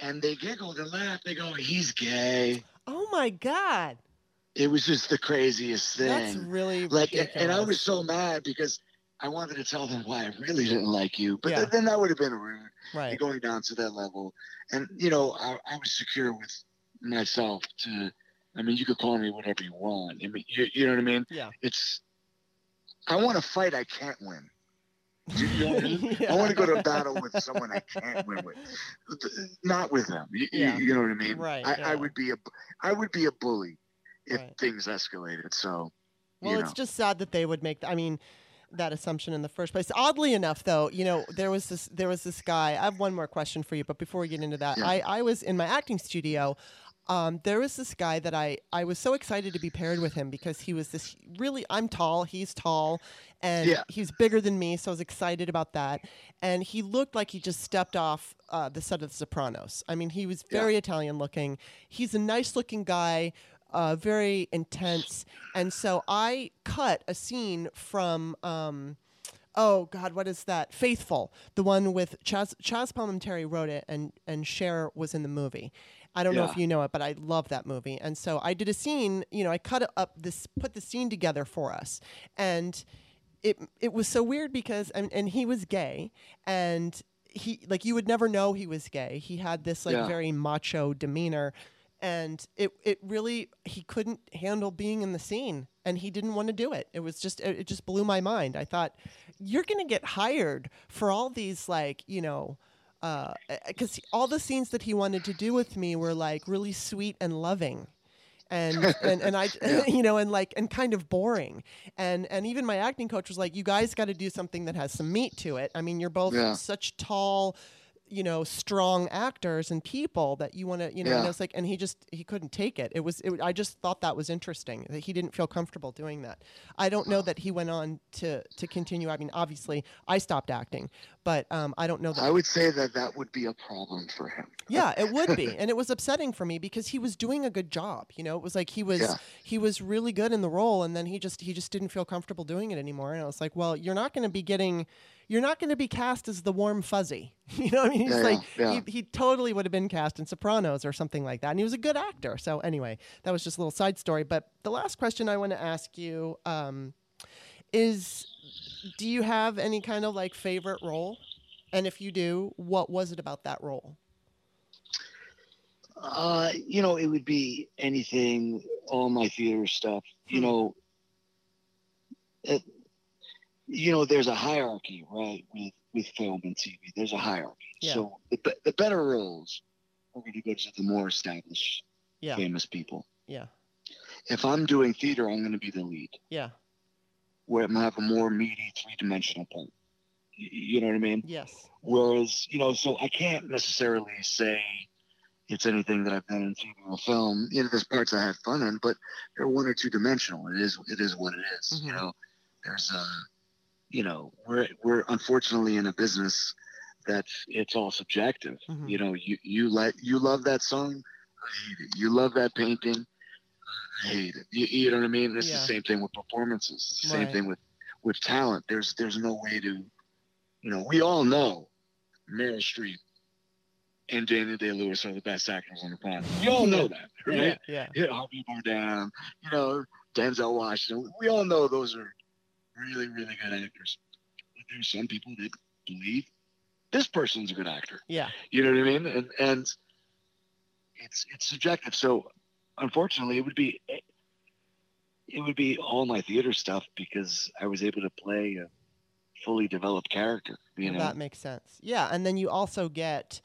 And they giggled and laughed. They go, he's gay. Oh, my God. It was just the craziest thing. That's really like, ridiculous. And I was so mad because I wanted to tell them why I really didn't like you. But yeah. th- then that would have been rude. Right. Going down to that level. And, you know, I, I was secure with myself to, I mean, you could call me whatever you want. I mean, you, you know what I mean? Yeah. It's, I want to fight I can't win. You know what I mean? Yeah. I want to go to battle with someone I can't win with, not with them. You, yeah. you know what I mean? Right. I, yeah. I would be a, I would be a bully if right. things escalated. So, well, you know. It's just sad that they would make. I mean, that assumption in the first place. Oddly enough, though, you know, there was this, there was this guy. I have one more question for you, but before we get into that, yeah. I, I was in my acting studio. Um, there was this guy that I, I was so excited to be paired with him because he was this really, I'm tall, he's tall, and yeah. he's bigger than me, so I was excited about that. And he looked like he just stepped off uh, the set of The Sopranos. I mean, he was very yeah. Italian looking. He's a nice looking guy, uh, very intense. And so I cut a scene from... Um, Oh, God, what is that? Faithful, the one with Chaz, Chaz Palminteri wrote it, and, and Cher was in the movie. I don't yeah. know if you know it, but I love that movie. And so I did a scene, you know, I cut up this, put the scene together for us. And it it was so weird because, and, and he was gay, and he, like, you would never know he was gay. He had this, like, yeah. very macho demeanor. And it, it really, he couldn't handle being in the scene, and he didn't want to do it. It was just, it, it just blew my mind. I thought, you're going to get hired for all these, like, you know, uh, because all the scenes that he wanted to do with me were like really sweet and loving. and and and I yeah. you know, and like and kind of boring. And and even my acting coach was like, you guys got to do something that has some meat to it. I mean, you're both yeah. such tall, you know, strong actors and people that you want to, you know, yeah. and it's like, and he just, he couldn't take it. It was, it, I just thought that was interesting that he didn't feel comfortable doing that. I don't know that he went on to, to continue. I mean, obviously I stopped acting, but um, I don't know that. I would say that that would be a problem for him. Yeah, it would be. And it was upsetting for me because he was doing a good job. You know, it was like, he was, yeah. he was really good in the role. And then he just, he just didn't feel comfortable doing it anymore. And I was like, well, you're not going to be getting, you're not going to be cast as the warm fuzzy. You know what I mean? He's yeah, like, yeah. He, he totally would have been cast in Sopranos or something like that. And he was a good actor. So anyway, that was just a little side story. But the last question I want to ask you um, is, do you have any kind of like favorite role? And if you do, what was it about that role? Uh, you know, it would be anything, all my theater stuff, you hmm. know, it, you know, there's a hierarchy, right, with, with film and T V. There's a hierarchy. Yeah. So the, the better roles are going to go to the more established, yeah. famous people. Yeah. If I'm doing theater, I'm going to be the lead. Yeah. Where I'm going to have a more meaty, three-dimensional part. You know what I mean? Yes. Whereas, you know, so I can't necessarily say it's anything that I've done in T V or film. You know, there's parts I have fun in, but they're one or two-dimensional. It is, it is what it is. Mm-hmm. You know, there's a... You know, we're we're unfortunately in a business that's it's all subjective. Mm-hmm. You know, you you like you love that song, I hate it. You love that painting, I hate it. You, you know what I mean? It's yeah. the same thing with performances. It's the right. same thing with, with talent. There's there's no way to, you know, we all know Meryl Streep and Daniel Day-Lewis are the best actors on the planet. We all know that, right? Yeah. yeah. yeah Harvey Bardem, you know, Denzel Washington. We all know those are really, really good actors. But there's some people that believe this person's a good actor. Yeah. You know what I mean? And and it's it's subjective. So unfortunately, it would be it would be all my theater stuff because I was able to play a fully developed character. You know? That makes sense. Yeah, and then you also get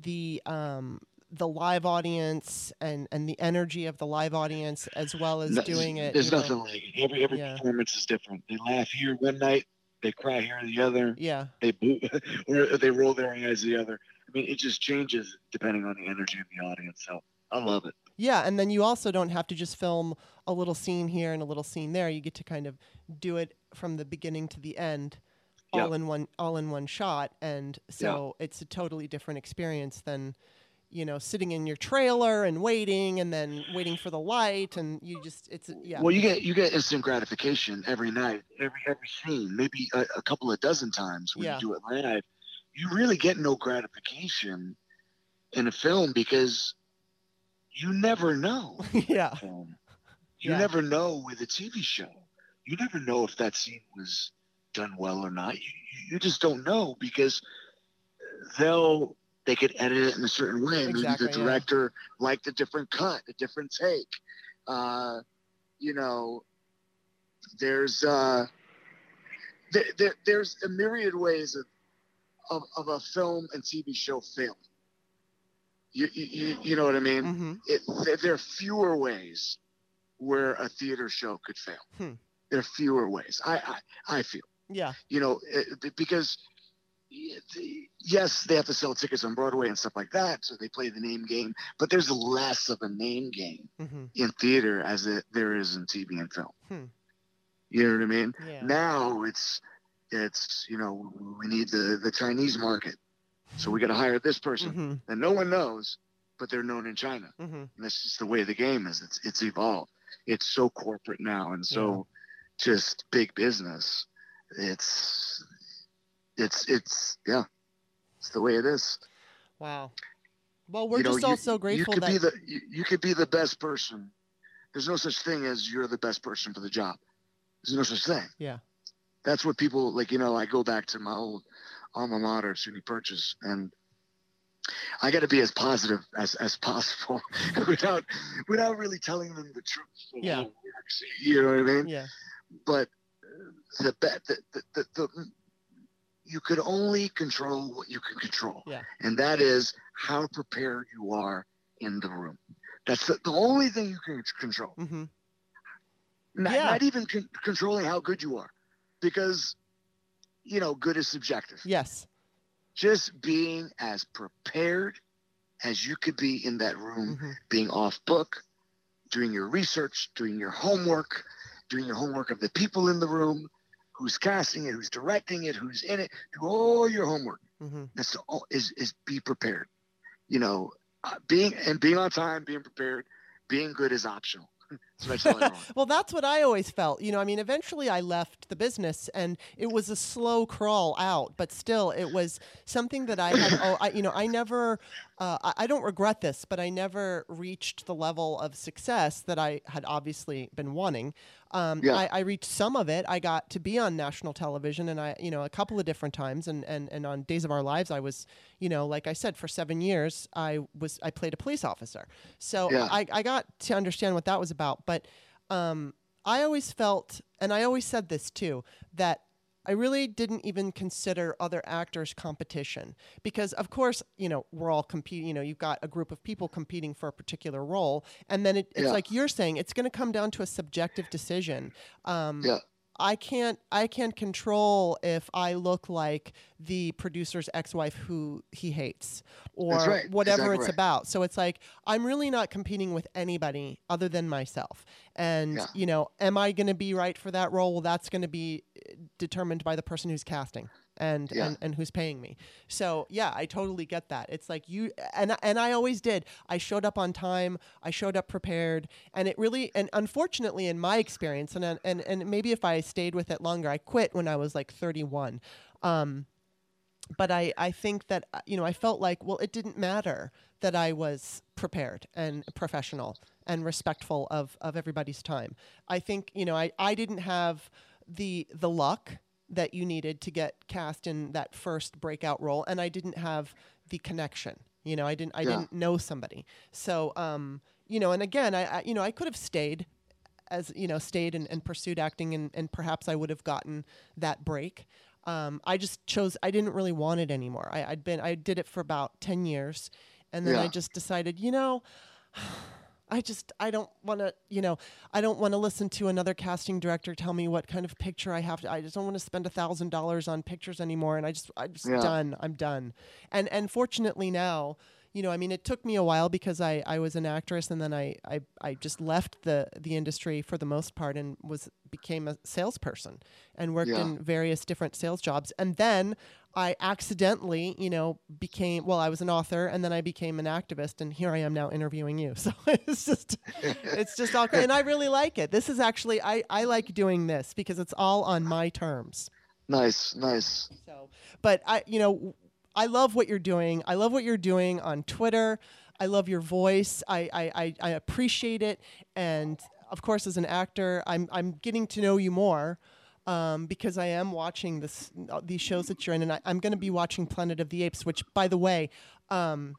the um the live audience and and the energy of the live audience as well as no, doing it. There's nothing know. like it. Every, every yeah. performance is different. They laugh here one night, they cry here the other. Yeah. They boo or they roll their eyes the other. I mean, it just changes depending on the energy of the audience. So I love it. Yeah, and then you also don't have to just film a little scene here and a little scene there. You get to kind of do it from the beginning to the end. Yep. All in one all in one shot. And so yep. it's a totally different experience than you know, sitting in your trailer and waiting and then waiting for the light and you just, it's, yeah. Well, you get, you get instant gratification every night, every, every scene, maybe a, a couple of dozen times when yeah. you do it live. You really get no gratification in a film because you never know. yeah. Film. You yeah. never know with a T V show. You never know if that scene was done well or not. You, you just don't know because they'll, they could edit it in a certain way. Maybe exactly, the director yeah. liked a different cut, a different take. Uh, you know, there's uh, there, there, there's a myriad ways of, of of a film and T V show failing. You you, you, you know what I mean? Mm-hmm. It, there, there are fewer ways where a theater show could fail. Hmm. There are fewer ways. I, I I feel. Yeah. You know, it, because. Yes, they have to sell tickets on Broadway and stuff like that, so they play the name game. But there's less of a name game mm-hmm. in theater as it, there is in T V and film. Hmm. You know what I mean? Yeah. Now it's it's you know we need the the Chinese market, so we got to hire this person, mm-hmm. and no one knows, but they're known in China. Mm-hmm. And that's just the way the game is. It's it's evolved. It's so corporate now, and so yeah. just big business. It's It's, it's, yeah, it's the way it is. Wow. Well, we're you just know, all you, so grateful you could that... Be the, you, you could be the best person. There's no such thing as you're the best person for the job. There's no such thing. Yeah. That's what people, like, you know, I go back to my old alma mater, SUNY Purchase, and I got to be as positive as, as possible without without really telling them the truth. Yeah. How it works, you know what I mean? Yeah. But the the the, the, the you could only control what you can control. Yeah. And that is how prepared you are in the room. That's the, the only thing you can control. Mm-hmm. Not, yeah. not even con- controlling how good you are, because, you know, good is subjective. Yes. Just being as prepared as you could be in that room, mm-hmm. being off book, doing your research, doing your homework, doing your homework of the people in the room, who's casting it, who's directing it, who's in it. Do all your homework. Mm-hmm. That's the, is is be prepared. You know, uh, being and being on time, being prepared, being good is optional. Well, that's what I always felt. You know, I mean, eventually I left the business, and it was a slow crawl out, but still, it was something that I had. oh, I, you know, I never. Uh, I, I don't regret this, but I never reached the level of success that I had obviously been wanting. Um, yeah. I, I reached some of it. I got to be on national television, and I, you know, a couple of different times, and, and, and on Days of Our Lives, I was, you know, like I said, for seven years, I was, I played a police officer. So yeah. I, I got to understand what that was about. But um, I always felt, and I always said this too, that I really didn't even consider other actors competition, because, of course, you know, we're all competing. You know, you've got a group of people competing for a particular role, and then it, it's yeah. like you're saying, it's going to come down to a subjective decision. Um, yeah. I can't I can't control if I look like the producer's ex-wife who he hates, or That's right. whatever exactly it's right. about. So it's like, I'm really not competing with anybody other than myself. And, yeah. you know, am I going to be right for that role? Well, that's going to be determined by the person who's casting and, yeah. and, and who's paying me. So, yeah, I totally get that. It's like you and, – and I always did. I showed up on time. I showed up prepared. And it really – and unfortunately, in my experience, and, and, and maybe if I stayed with it longer, I quit when I was like thirty-one. Um, but I, I think that, you know, I felt like, well, it didn't matter that I was prepared and professional and respectful of, of everybody's time. I think, you know, I, I didn't have the the luck – that you needed to get cast in that first breakout role, and I didn't have the connection. You know, I didn't. I yeah. didn't know somebody. So, um, you know, and again, I, I, you know, I could have stayed, as you know, stayed and, and pursued acting, and, and perhaps I would have gotten that break. Um, I just chose. I didn't really want it anymore. I, I'd been. I did it for about ten years, and then yeah. I just decided, you know. I just, I don't want to, you know, I don't want to listen to another casting director tell me what kind of picture I have to, I just don't want to spend a thousand dollars on pictures anymore. And I just, I'm just yeah. done. I'm done. And, and fortunately now, you know, I mean, it took me a while because I, I was an actress, and then I, I, I just left the, the industry for the most part, and was, became a salesperson, and worked yeah. in various different sales jobs. And then I accidentally, you know, became, well, I was an author, and then I became an activist, and here I am now interviewing you. So it's just, it's just all, and I really like it. This is actually, I, I like doing this because it's all on my terms. Nice, nice. So, but I, you know, I love what you're doing. I love what you're doing on Twitter. I love your voice. I I, I, I appreciate it. And of course, as an actor, I'm I'm getting to know you more um, because I am watching this uh, these shows that you're in, and I, I'm going to be watching Planet of the Apes, which, by the way, um,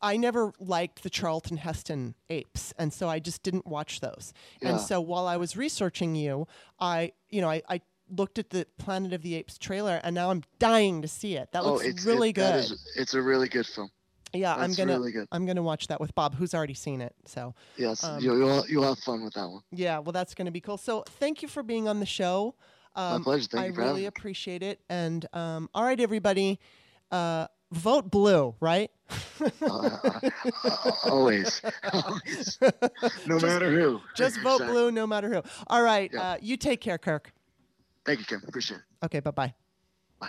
I never liked the Charlton Heston apes, and so I just didn't watch those. Yeah. And so while I was researching you, I you know I. I looked at the Planet of the Apes trailer, and now I'm dying to see it. That oh, looks it's, really it, good. Is, it's a really good film. Yeah, That's I'm gonna really good. I'm gonna watch that with Bob, who's already seen it. So yes, um, you'll, you'll you'll have fun with that one. Yeah, well, that's gonna be cool. So thank you for being on the show. Um, My pleasure. Thank I you for really having. Appreciate it. And um, all right, everybody, uh, vote blue, right? uh, uh, always, always. No just, matter who. Just vote exactly. blue, no matter who. All right, yeah. uh, you take care, Kirk. Thank you, Kim. Appreciate it. Okay, bye-bye. Bye.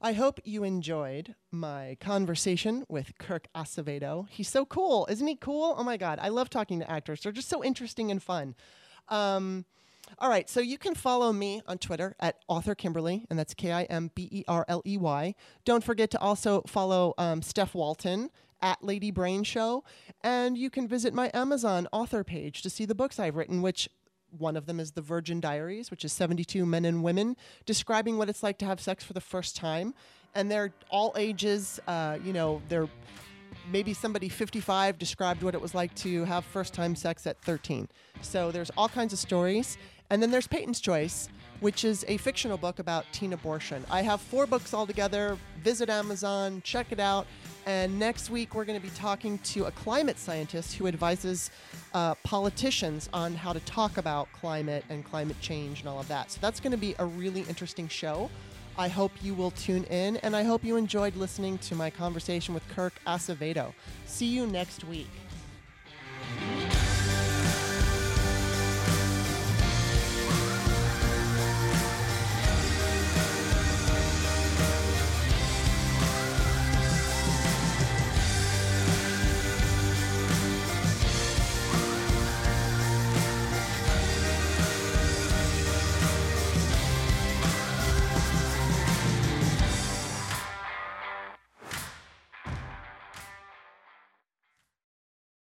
I hope you enjoyed my conversation with Kirk Acevedo. He's so cool. Isn't he cool? Oh, my God. I love talking to actors. They're just so interesting and fun. Um, all right, so you can follow me on Twitter at Author Kimberly, and that's K I M B E R L E Y. Don't forget to also follow um, Steph Walton at Lady Brain Show, and you can visit my Amazon author page to see the books I've written, which... one of them is The Virgin Diaries, which is seventy-two men and women describing what it's like to have sex for the first time. And they're all ages, uh, you know, they're maybe somebody fifty-five described what it was like to have first-time sex at thirteen. So there's all kinds of stories. And then there's Peyton's Choice, which is a fictional book about teen abortion. I have four books all together. Visit Amazon, check it out. And next week, we're going to be talking to a climate scientist who advises uh, politicians on how to talk about climate and climate change and all of that. So that's going to be a really interesting show. I hope you will tune in, and I hope you enjoyed listening to my conversation with Kirk Acevedo. See you next week.